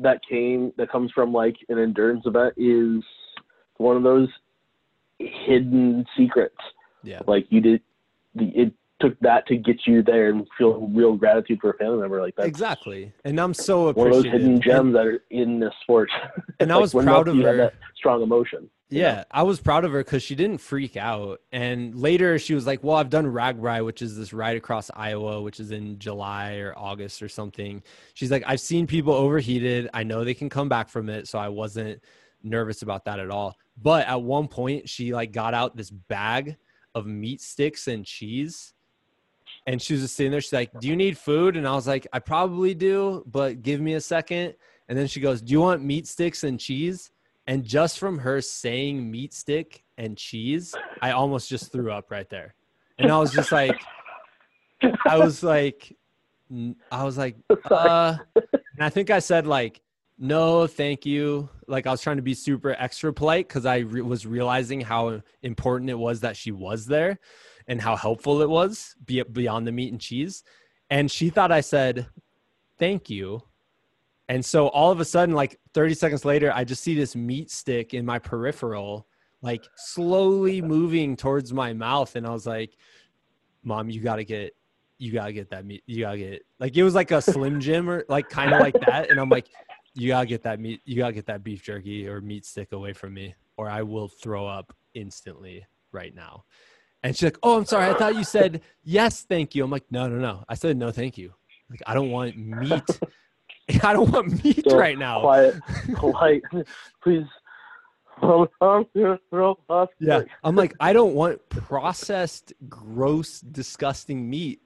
that came, that comes from like an endurance event is one of those hidden secrets. Yeah. Like you did, it took that to get you there and feel real gratitude for a family member like that. Exactly. And I'm so appreciative. One of those hidden gems and, that are in this sport. And like I was proud of her. That strong emotion. Yeah, yeah, I was proud of her because she didn't freak out. And later she was like, well, I've done Ragbri, which is this ride across Iowa, which is in July or August or something. She's like, I've seen people overheated. I know they can come back from it. So I wasn't nervous about that at all. But at one point she like got out this bag of meat sticks and cheese. And she was just sitting there. She's like, do you need food? And I was like, I probably do, but give me a second. And then she goes, do you want meat sticks and cheese? And just from her saying meat stick and cheese, I almost just threw up right there. And I was just like, I was like, I was like, uh, and I think I said like, no, thank you. Like I was trying to be super extra polite because I re- was realizing how important it was that she was there and how helpful it was be- beyond the meat and cheese. And she thought I said, thank you. And so all of a sudden, like thirty seconds later, I just see this meat stick in my peripheral, like slowly moving towards my mouth. And I was like, mom, you got to get, you got to get that meat. You got to get like, it was like a Slim Jim or like kind of like that. And I'm like, you got to get that meat. You got to get that beef jerky or meat stick away from me or I will throw up instantly right now. And she's like, oh, I'm sorry. I thought you said yes, thank you. I'm like, no, no, no. I said, no, thank you. Like, I don't want meat. I don't want meat so right now. Quiet, polite, please. Yeah, I'm like, I don't want processed, gross, disgusting meat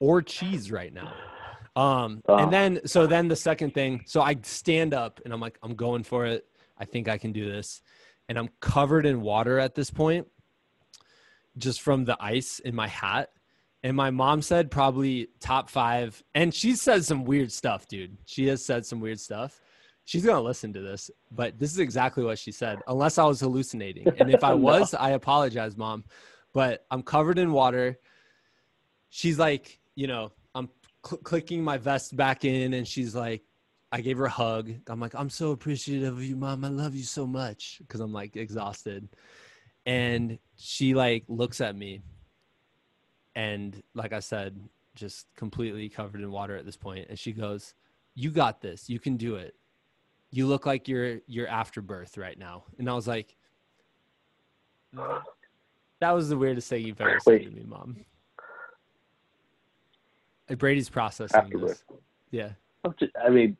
or cheese right now. Um, oh. And then, so then the second thing, so I stand up and I'm like, I'm going for it. I think I can do this. And I'm covered in water at this point, just from the ice in my hat. And my mom said probably top five. And she says some weird stuff, dude. She has said some weird stuff. She's going to listen to this. But this is exactly what she said, unless I was hallucinating. And if I was, no. I apologize, mom. But I'm covered in water. She's like, you know, I'm cl- clicking my vest back in. And she's like, I gave her a hug. I'm like, I'm so appreciative of you, mom. I love you so much. Because I'm like exhausted. And she like looks at me. And like I said, just completely covered in water at this point. And she goes, you got this. You can do it. You look like you're you're after birth right now. And I was like, that was the weirdest thing you've ever Wait. said to me, mom. And Brady's processing after this. Birth. Yeah. I mean.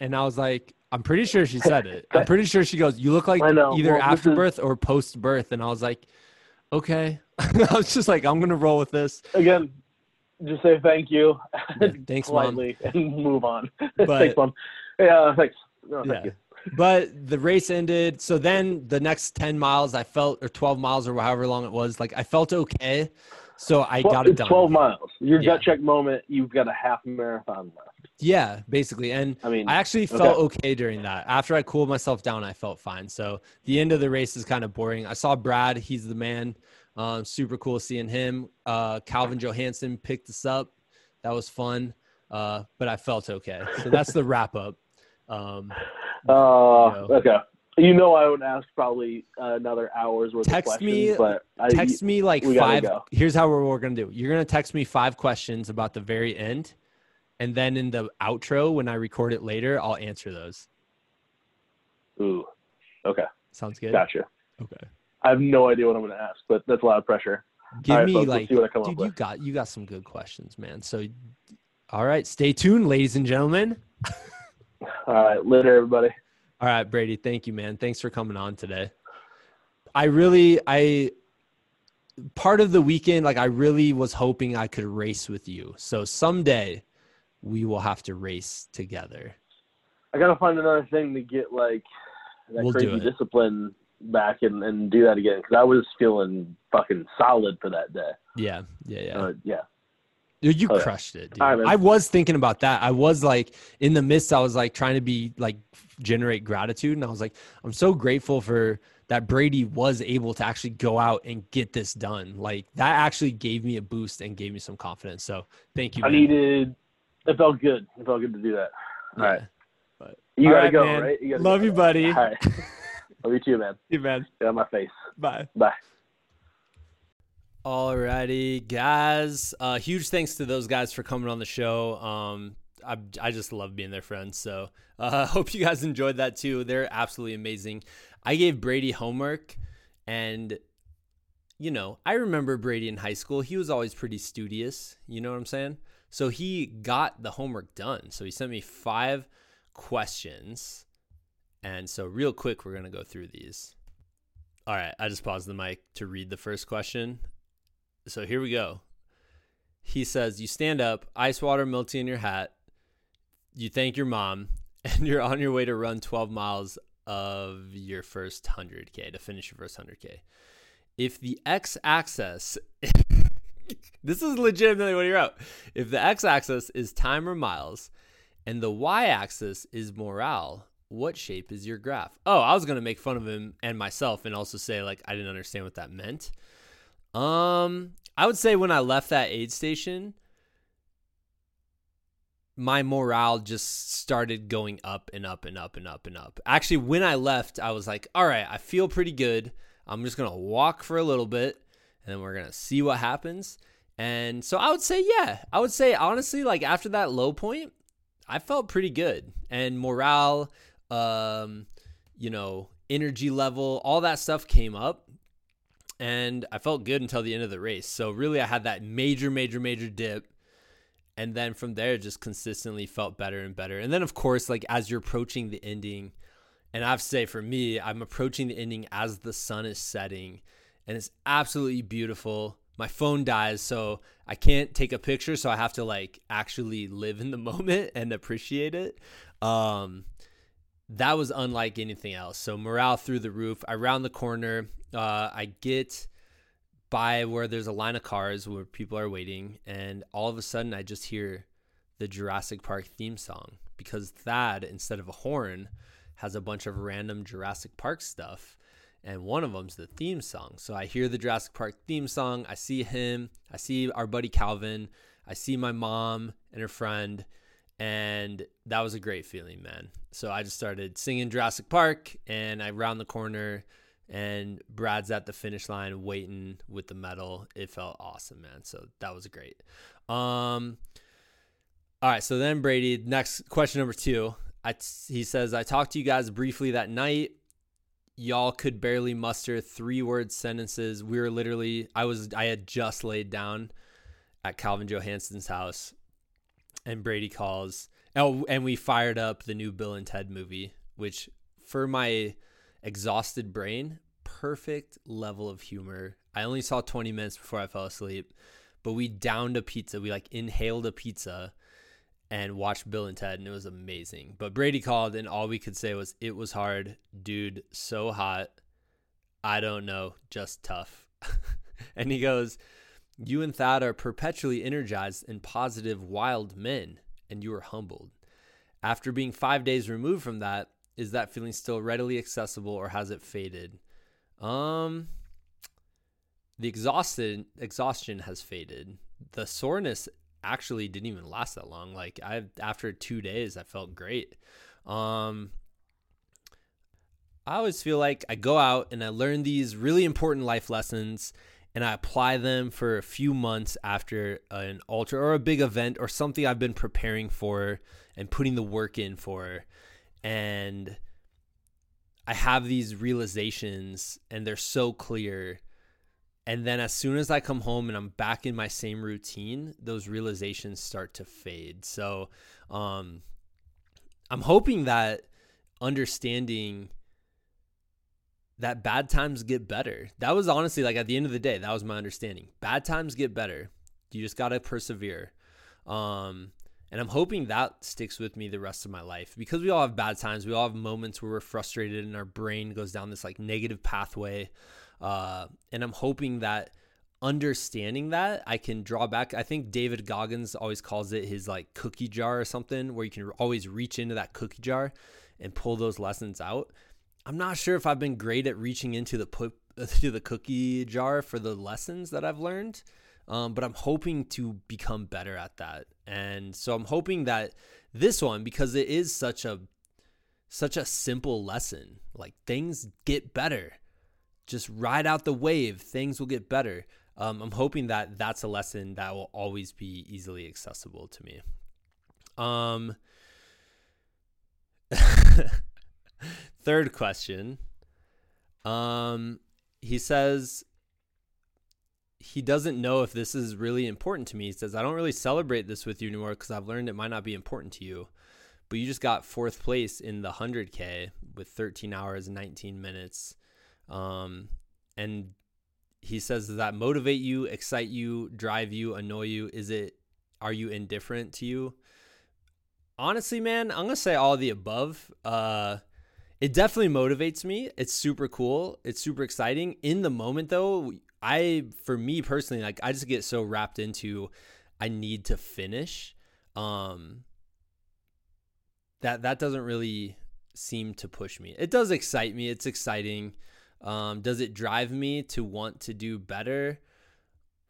And I was like, I'm pretty sure she said it. I'm pretty sure she goes, you look like either well, after birth is- or post birth. And I was like, okay. I was just like, I'm going to roll with this. Again, just say thank you. Yeah, thanks, politely, mom. And move on. But, thanks, mom. Yeah, thanks. No, yeah. Thank you. But the race ended. So then the next ten miles, I felt, or twelve miles or however long it was, like I felt okay. So I well, got it done. twelve miles. Your yeah. gut check moment, you've got a half marathon left. Yeah, basically. And I mean, I actually felt okay. okay during that. After I cooled myself down, I felt fine. So the end of the race is kind of boring. I saw Brad. He's the man. Um, super cool seeing him. Uh, Calvin Johansson picked us up. That was fun. Uh, but I felt okay. So that's the wrap up. Um, uh, you know. Okay. You know, I would ask probably another hour's worth text of questions. Me, but I, text me like five. Go. Here's how we're, we're going to do. You're going to text me five questions about the very end. And then in the outro, when I record it later, I'll answer those. Ooh. Okay. Sounds good. Gotcha. Okay. I have no idea what I'm going to ask, but that's a lot of pressure. Give right, me folks, like, dude, you with. got, you got some good questions, man. So, all right. Stay tuned, ladies and gentlemen. All right. Later, everybody. All right, Brady. Thank you, man. Thanks for coming on today. I really, I, part of the weekend, like I really was hoping I could race with you. So someday we will have to race together. I got to find another thing to get like that we'll crazy discipline back and, and do that again. Cause I was feeling fucking solid for that day. Yeah. Yeah. Yeah. Uh, yeah. Dude, you okay. crushed it, dude. Right, I was thinking about that. I was like in the midst, I was like trying to be like generate gratitude. And I was like, I'm so grateful for that. Brady was able to actually go out and get this done. Like that actually gave me a boost and gave me some confidence. So thank you. I man. needed, it felt good. It felt good to do that. All yeah. right. But, you all gotta right, go, man. right? You gotta Love go. you, buddy. All right. Love you too, man. You, man. Get out of my face. Bye. Bye. Alrighty, guys. Uh, huge thanks to those guys for coming on the show. Um, I, I just love being their friends. So I uh, hope you guys enjoyed that too. They're absolutely amazing. I gave Brady homework, and you know, I remember Brady in high school. He was always pretty studious. You know what I'm saying? So he got the homework done. So he sent me five questions, and so real quick, we're gonna go through these. All right, I just paused the mic to read the first question. So here we go. He says, you stand up, ice water melts in your hat, you thank your mom, and you're on your way to run twelve miles of your first one hundred K, to finish your first one hundred K. If the x-axis, this is legitimately what you're out. If the x-axis is time or miles, and the y-axis is morale, what shape is your graph? Oh, I was going to make fun of him and myself and also say, like, I didn't understand what that meant. Um, I would say when I left that aid station, my morale just started going up and up and up and up and up. Actually, when I left, I was like, all right, I feel pretty good. I'm just going to walk for a little bit and then we're going to see what happens. And so I would say, yeah, I would say honestly, like after that low point, I felt pretty good, and morale, um, you know, energy level, all that stuff came up. And I felt good until the end of the race. So really I had that major, major, major dip. And then from there, just consistently felt better and better. And then of course, like as you're approaching the ending, and I've say for me, I'm approaching the ending as the sun is setting, and it's absolutely beautiful. My phone dies, so I can't take a picture. So I have to like actually live in the moment and appreciate it. Um, that was unlike anything else. So morale through the roof. I round the corner. Uh, I get by where there's a line of cars where people are waiting, and all of a sudden I just hear the Jurassic Park theme song, because Thad, instead of a horn, has a bunch of random Jurassic Park stuff, and one of them's the theme song. So I hear the Jurassic Park theme song. I see him. I see our buddy Calvin. I see my mom and her friend, and that was a great feeling, man. So I just started singing Jurassic Park, and I round the corner, and Brad's at the finish line waiting with the medal. It felt awesome, man. So that was great. Um, all right. So then Brady, next question number two, I, he says, I talked to you guys briefly that night. Y'all could barely muster three word sentences. We were literally, I was, I had just laid down at Calvin Johansson's house, and Brady calls. Oh, and we fired up the new Bill and Ted movie, which for my exhausted brain, perfect level of humor. I only saw twenty minutes before I fell asleep, but we downed a pizza. We like inhaled a pizza, and watched Bill and Ted, and it was amazing. But Brady called, and all we could say was, it was hard, dude, so hot. I don't know, just tough. And he goes, you and Thad are perpetually energized and positive, wild men, and you are humbled. After being five days removed from that, is that feeling still readily accessible, or has it faded? Um, the exhausted exhaustion has faded. The soreness actually didn't even last that long. Like I, after two days, I felt great. Um, I always feel like I go out and I learn these really important life lessons, and I apply them for a few months after an ultra or a big event or something I've been preparing for and putting the work in for. And I have these realizations, and they're so clear. And then as soon as I come home and I'm back in my same routine, those realizations start to fade. So um, I'm hoping that understanding that bad times get better. That was honestly, like, at the end of the day, that was my understanding. Bad times get better. You just got to persevere. Um, and I'm hoping that sticks with me the rest of my life, because we all have bad times. We all have moments where we're frustrated and our brain goes down this like negative pathway. Uh, and I'm hoping that understanding that I can draw back. I think David Goggins always calls it his like cookie jar or something, where you can always reach into that cookie jar and pull those lessons out. I'm not sure if I've been great at reaching into the put, to the cookie jar for the lessons that I've learned, um, but I'm hoping to become better at that. And so I'm hoping that this one, because it is such a such a simple lesson, like things get better. Just ride out the wave. Things will get better. Um, I'm hoping that that's a lesson that will always be easily accessible to me. Um. Third question. Um, he says he doesn't know if this is really important to me. He says, I don't really celebrate this with you anymore because I've learned it might not be important to you. But you just got fourth place in the one hundred K with thirteen hours and nineteen minutes. Um, and he says, does that motivate you, excite you, drive you, annoy you? Is it, are you indifferent to you? Honestly, man, I'm going to say all of the above. Uh, It definitely motivates me. It's super cool. It's super exciting. In the moment, though, I, for me personally, like I just get so wrapped into, I need to finish. Um, that that doesn't really seem to push me. It does excite me. It's exciting. Um, does it drive me to want to do better?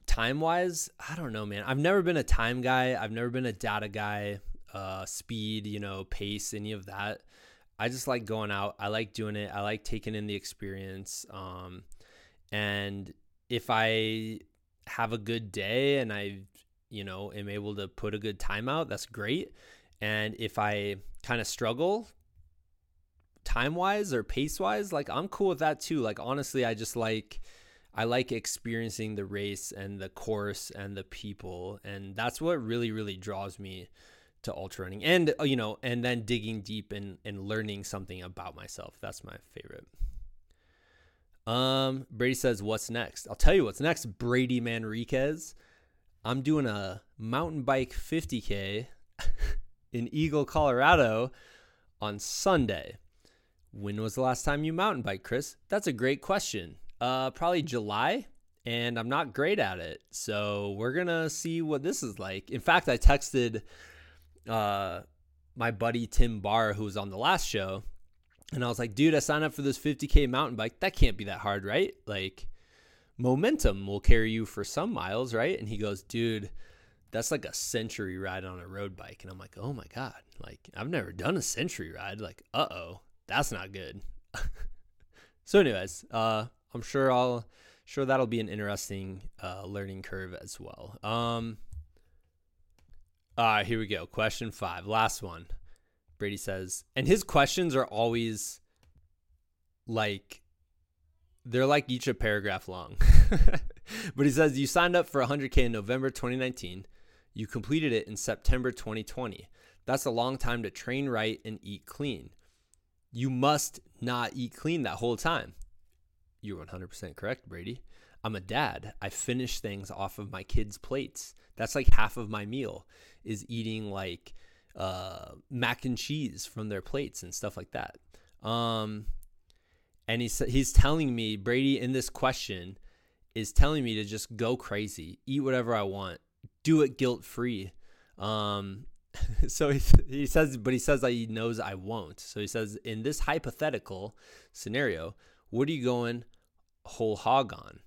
Time wise, I don't know, man. I've never been a time guy. I've never been a data guy. Uh, speed, you know, pace, any of that. I just like going out. I like doing it. I like taking in the experience. Um, and if I have a good day and I, you know, am able to put a good time out, that's great. And if I kind of struggle time wise or pace wise, like I'm cool with that too. Like, honestly, I just like, I like experiencing the race and the course and the people. And that's what really, really draws me to ultra running, and, you know, and then digging deep and, and learning something about myself. That's my favorite. Um, Brady says, what's next? I'll tell you what's next, Brady Manriquez. I'm doing a mountain bike fifty K in Eagle, Colorado on Sunday. When was the last time you mountain bike, Chris? That's a great question. Uh, probably July. And I'm not great at it. So we're going to see what this is like. In fact, I texted uh my buddy Tim Barr, who was on the last show, and I was like, dude, I signed up for this fifty K mountain bike. That can't be that hard, right? Like, momentum will carry you for some miles, right? And he goes, dude, that's like a century ride on a road bike. And I'm like, oh my god, like I've never done a century ride. Like, uh-oh, that's not good. So anyways, uh I'm sure I'll sure that'll be an interesting uh learning curve as well. um All right, here we go. Question five, last one. Brady says, and his questions are always like, they're like each a paragraph long. But he says, you signed up for one hundred K in November twenty nineteen. You completed it in September twenty twenty. That's a long time to train right and eat clean. You must not eat clean that whole time. You're one hundred percent correct, Brady. I'm a dad. I finish things off of my kids' plates. That's like half of my meal is eating like uh, mac and cheese from their plates and stuff like that. Um, and he's, he's telling me, Brady, in this question, is telling me to just go crazy, eat whatever I want, do it guilt-free. Um, so he, he says, but he says that he knows I won't. So he says, in this hypothetical scenario, what are you going whole hog on?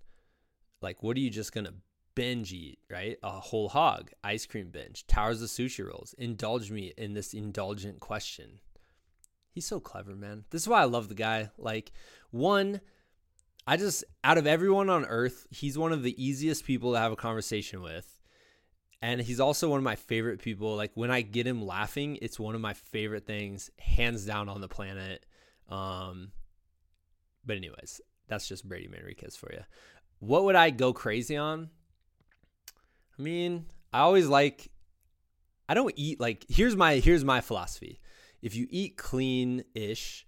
Like, what are you just going to binge eat, right? A whole hog, ice cream binge, towers of sushi rolls. Indulge me in this indulgent question. He's so clever, man. This is why I love the guy. Like, one, I just, out of everyone on earth, he's one of the easiest people to have a conversation with. And he's also one of my favorite people. Like, when I get him laughing, it's one of my favorite things, hands down, on the planet. Um, but anyways, that's just Brady Manriquez for you. What would I go crazy on? I mean, I always like, I don't eat like, here's my, here's my philosophy. If you eat clean-ish,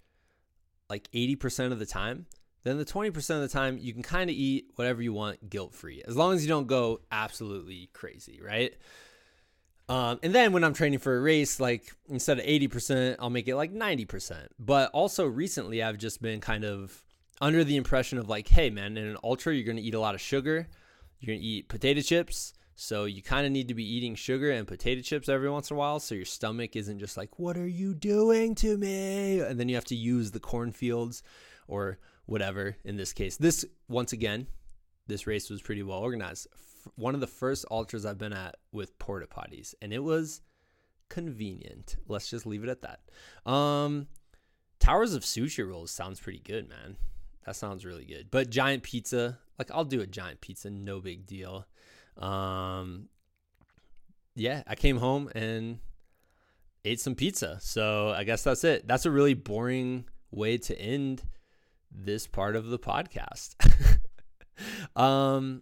like eighty percent of the time, then the twenty percent of the time you can kind of eat whatever you want guilt-free, as long as you don't go absolutely crazy, right? Um, and then when I'm training for a race, like instead of eighty percent, I'll make it like ninety percent. But also recently I've just been kind of under the impression of like, hey man, in an ultra, you're going to eat a lot of sugar. You're going to eat potato chips. So you kind of need to be eating sugar and potato chips every once in a while, so your stomach isn't just like, what are you doing to me? And then you have to use the cornfields or whatever in this case. This, once again, this race was pretty well organized. One of the first ultras I've been at with porta potties, and it was convenient. Let's just leave it at that. Um, towers of sushi rolls sounds pretty good, man. That sounds really good. But giant pizza, like I'll do a giant pizza, no big deal. Um, yeah, I came home and ate some pizza. So I guess that's it. That's a really boring way to end this part of the podcast. um,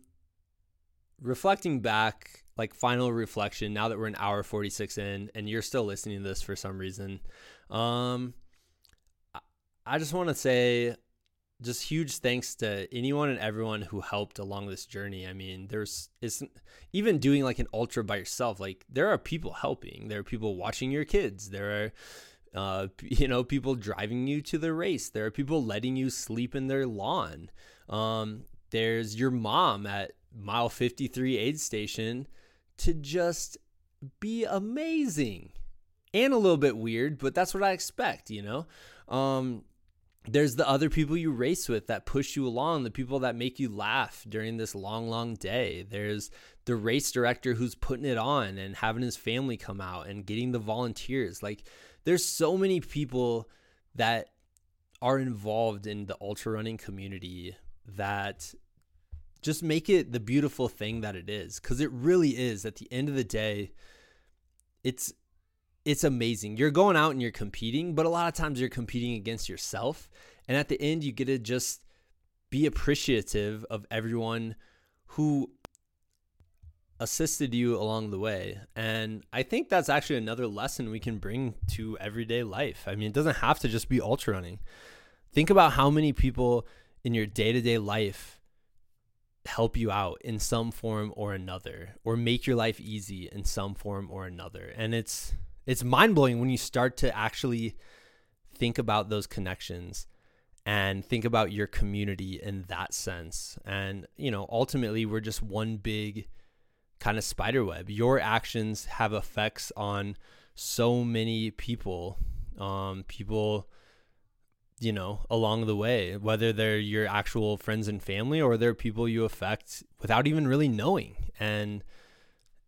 reflecting back, like final reflection, now that we're an hour forty-six in and you're still listening to this for some reason. Um, I just want to say, just huge thanks to anyone and everyone who helped along this journey. I mean, there's it's even doing like an ultra by yourself. Like there are people helping. There are people watching your kids. There are, uh, you know, people driving you to the race. There are people letting you sleep in their lawn. Um, there's your mom at mile fifty-three aid station to just be amazing and a little bit weird, but that's what I expect, you know? Um, There's the other people you race with that push you along, the people that make you laugh during this long, long day. There's the race director who's putting it on and having his family come out and getting the volunteers. Like there's so many people that are involved in the ultra running community that just make it the beautiful thing that it is. 'Cause it really is, at the end of the day, it's, It's amazing. You're going out and you're competing, but a lot of times you're competing against yourself. And at the end, you get to just be appreciative of everyone who assisted you along the way. And I think that's actually another lesson we can bring to everyday life. I mean, it doesn't have to just be ultra running. Think about how many people in your day-to-day life help you out in some form or another, or make your life easy in some form or another. And it's, It's mind-blowing when you start to actually think about those connections and think about your community in that sense. And, you know, ultimately we're just one big kind of spider web. Your actions have effects on so many people, um, people, you know, along the way, whether they're your actual friends and family or they're people you affect without even really knowing. And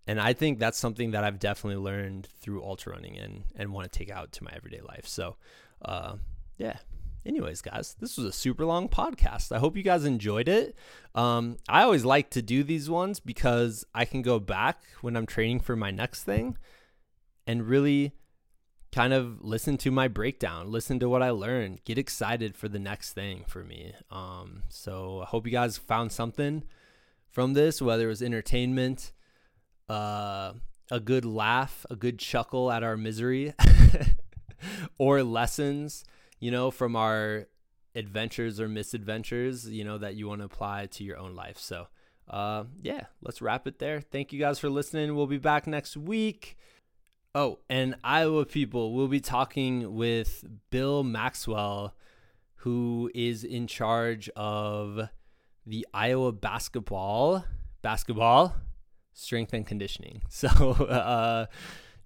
And I think that's something that I've definitely learned through ultra running and, and want to take out to my everyday life. So, uh, yeah. Anyways, guys, this was a super long podcast. I hope you guys enjoyed it. Um, I always like to do these ones because I can go back when I'm training for my next thing and really kind of listen to my breakdown, listen to what I learned, get excited for the next thing for me. Um, so I hope you guys found something from this, whether it was entertainment, Uh, a good laugh, a good chuckle at our misery, or lessons, you know, from our adventures or misadventures, you know, that you want to apply to your own life. So, uh, yeah, let's wrap it there. Thank you guys for listening. We'll be back next week. Oh, and Iowa people, we'll be talking with Bill Maxwell, who is in charge of the Iowa basketball, basketball, strength and conditioning. So, uh,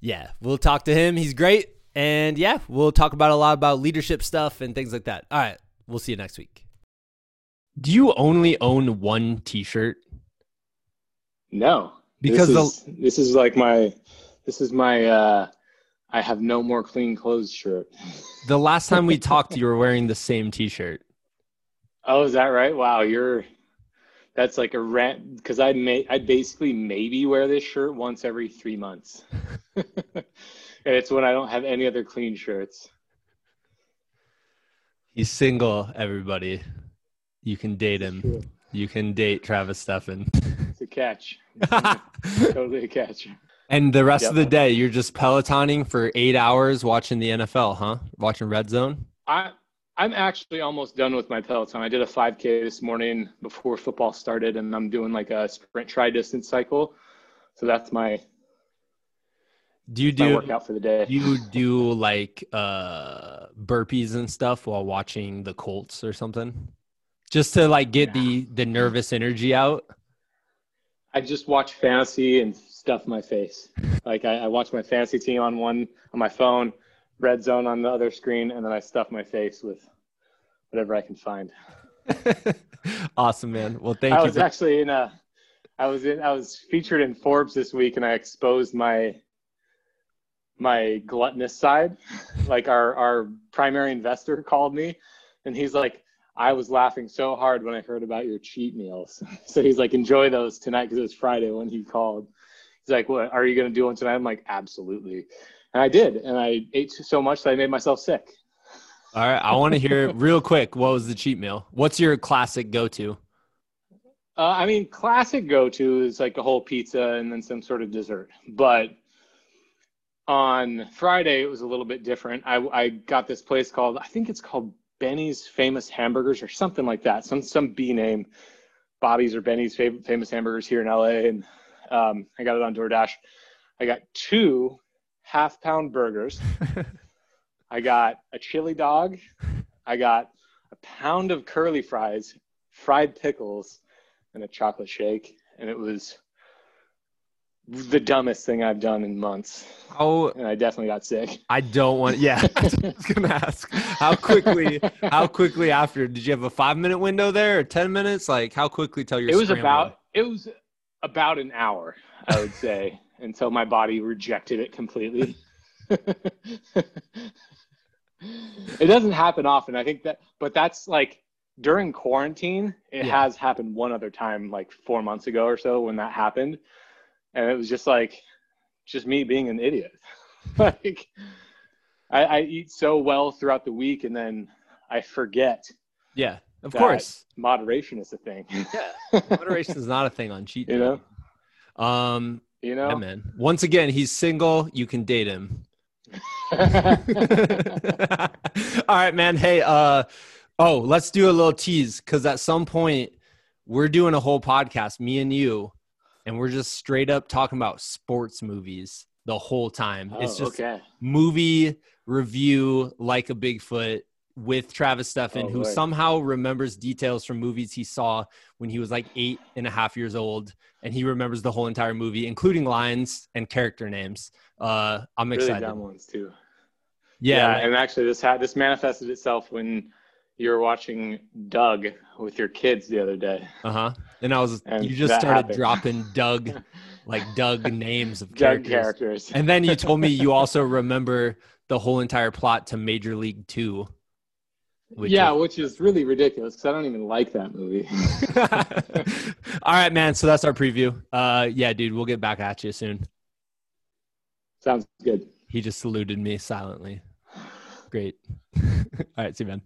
yeah, we'll talk to him. He's great. And yeah, we'll talk about a lot about leadership stuff and things like that. All right. We'll see you next week. Do you only own one t-shirt? No, because this is, the... this is like my, this is my, uh, I have no more clean clothes shirt. The last time we talked, you were wearing the same t-shirt. Oh, is that right? Wow. You're, that's like a rant. Cause I may, I basically maybe wear this shirt once every three months. And it's when I don't have any other clean shirts. He's single, everybody. You can date him. You can date Travis Steffen. It's a catch. It's totally a catch. And the rest yep. of the day, you're just Pelotoning for eight hours watching the N F L, huh? Watching Red Zone? I, I'm actually almost done with my Peloton. I did a five K this morning before football started, and I'm doing like a sprint tri-distance cycle. So that's my... Do you do workout for the day? Do you do like uh, burpees and stuff while watching the Colts or something, just to like get yeah. the the nervous energy out? I just watch fantasy and stuff my face. Like I, I watch my fantasy team on one on my phone, Red Zone on the other screen, and then I stuff my face with whatever I can find. Awesome, man. Well, thank I you. I was for- actually in a, I was in, I was featured in Forbes this week, and I exposed my. my gluttonous side. Like our, our primary investor called me and he's like, I was laughing so hard when I heard about your cheat meals. So he's like, enjoy those tonight. Cause it was Friday when he called. He's like, what are you going to do one tonight? I'm like, absolutely. And I did. And I ate so much that I made myself sick. All right. I want to hear real quick. What was the cheat meal? What's your classic go-to? Uh, I mean, classic go-to is like a whole pizza and then some sort of dessert, but on Friday, it was a little bit different. I, I got this place called, I think it's called Benny's Famous Hamburgers or something like that. Some some B name, Bobby's or Benny's fav- Famous Hamburgers here in L A. And um, I got it on DoorDash. I got two half-pound burgers. I got a chili dog. I got a pound of curly fries, fried pickles, and a chocolate shake. And it was... the dumbest thing I've done in months. Oh, and I definitely got sick. I don't want. Yeah, I was gonna ask how quickly. How quickly after did you have a five minute window there or ten minutes? Like how quickly till your. It was about. Away. It was about an hour, I would say, until my body rejected it completely. It doesn't happen often, I think that, but that's like during quarantine. It yeah. has happened one other time, like four months ago or so, when that happened. And it was just like, just me being an idiot. Like, I, I eat so well throughout the week, and then I forget. Yeah, of course. Moderation is a thing. Yeah, moderation is not a thing on cheat day. You know? Um, you know? Yeah, man. Once again, he's single. You can date him. All right, man. Hey, uh, oh, let's do a little tease, because at some point, we're doing a whole podcast, me and you. And we're just straight up talking about sports movies the whole time. Oh, it's just okay. Movie review Like a Bigfoot with Travis Steffen, oh, who Lord. somehow remembers details from movies he saw when he was like eight and a half years old. And he remembers the whole entire movie, including lines and character names. Uh, I'm really excited. Dumb ones too. Yeah. yeah like, and actually this had, this manifested itself when you were watching Doug with your kids the other day. Uh-huh. And I was, and you just started happened. dropping Doug, like Doug names of characters. Doug characters. And then you told me you also remember the whole entire plot to Major League Two. Which yeah, is- which is really ridiculous because I don't even like that movie. All right, man. So that's our preview. Uh, yeah, dude, we'll get back at you soon. Sounds good. He just saluted me silently. Great. All right, see you, man.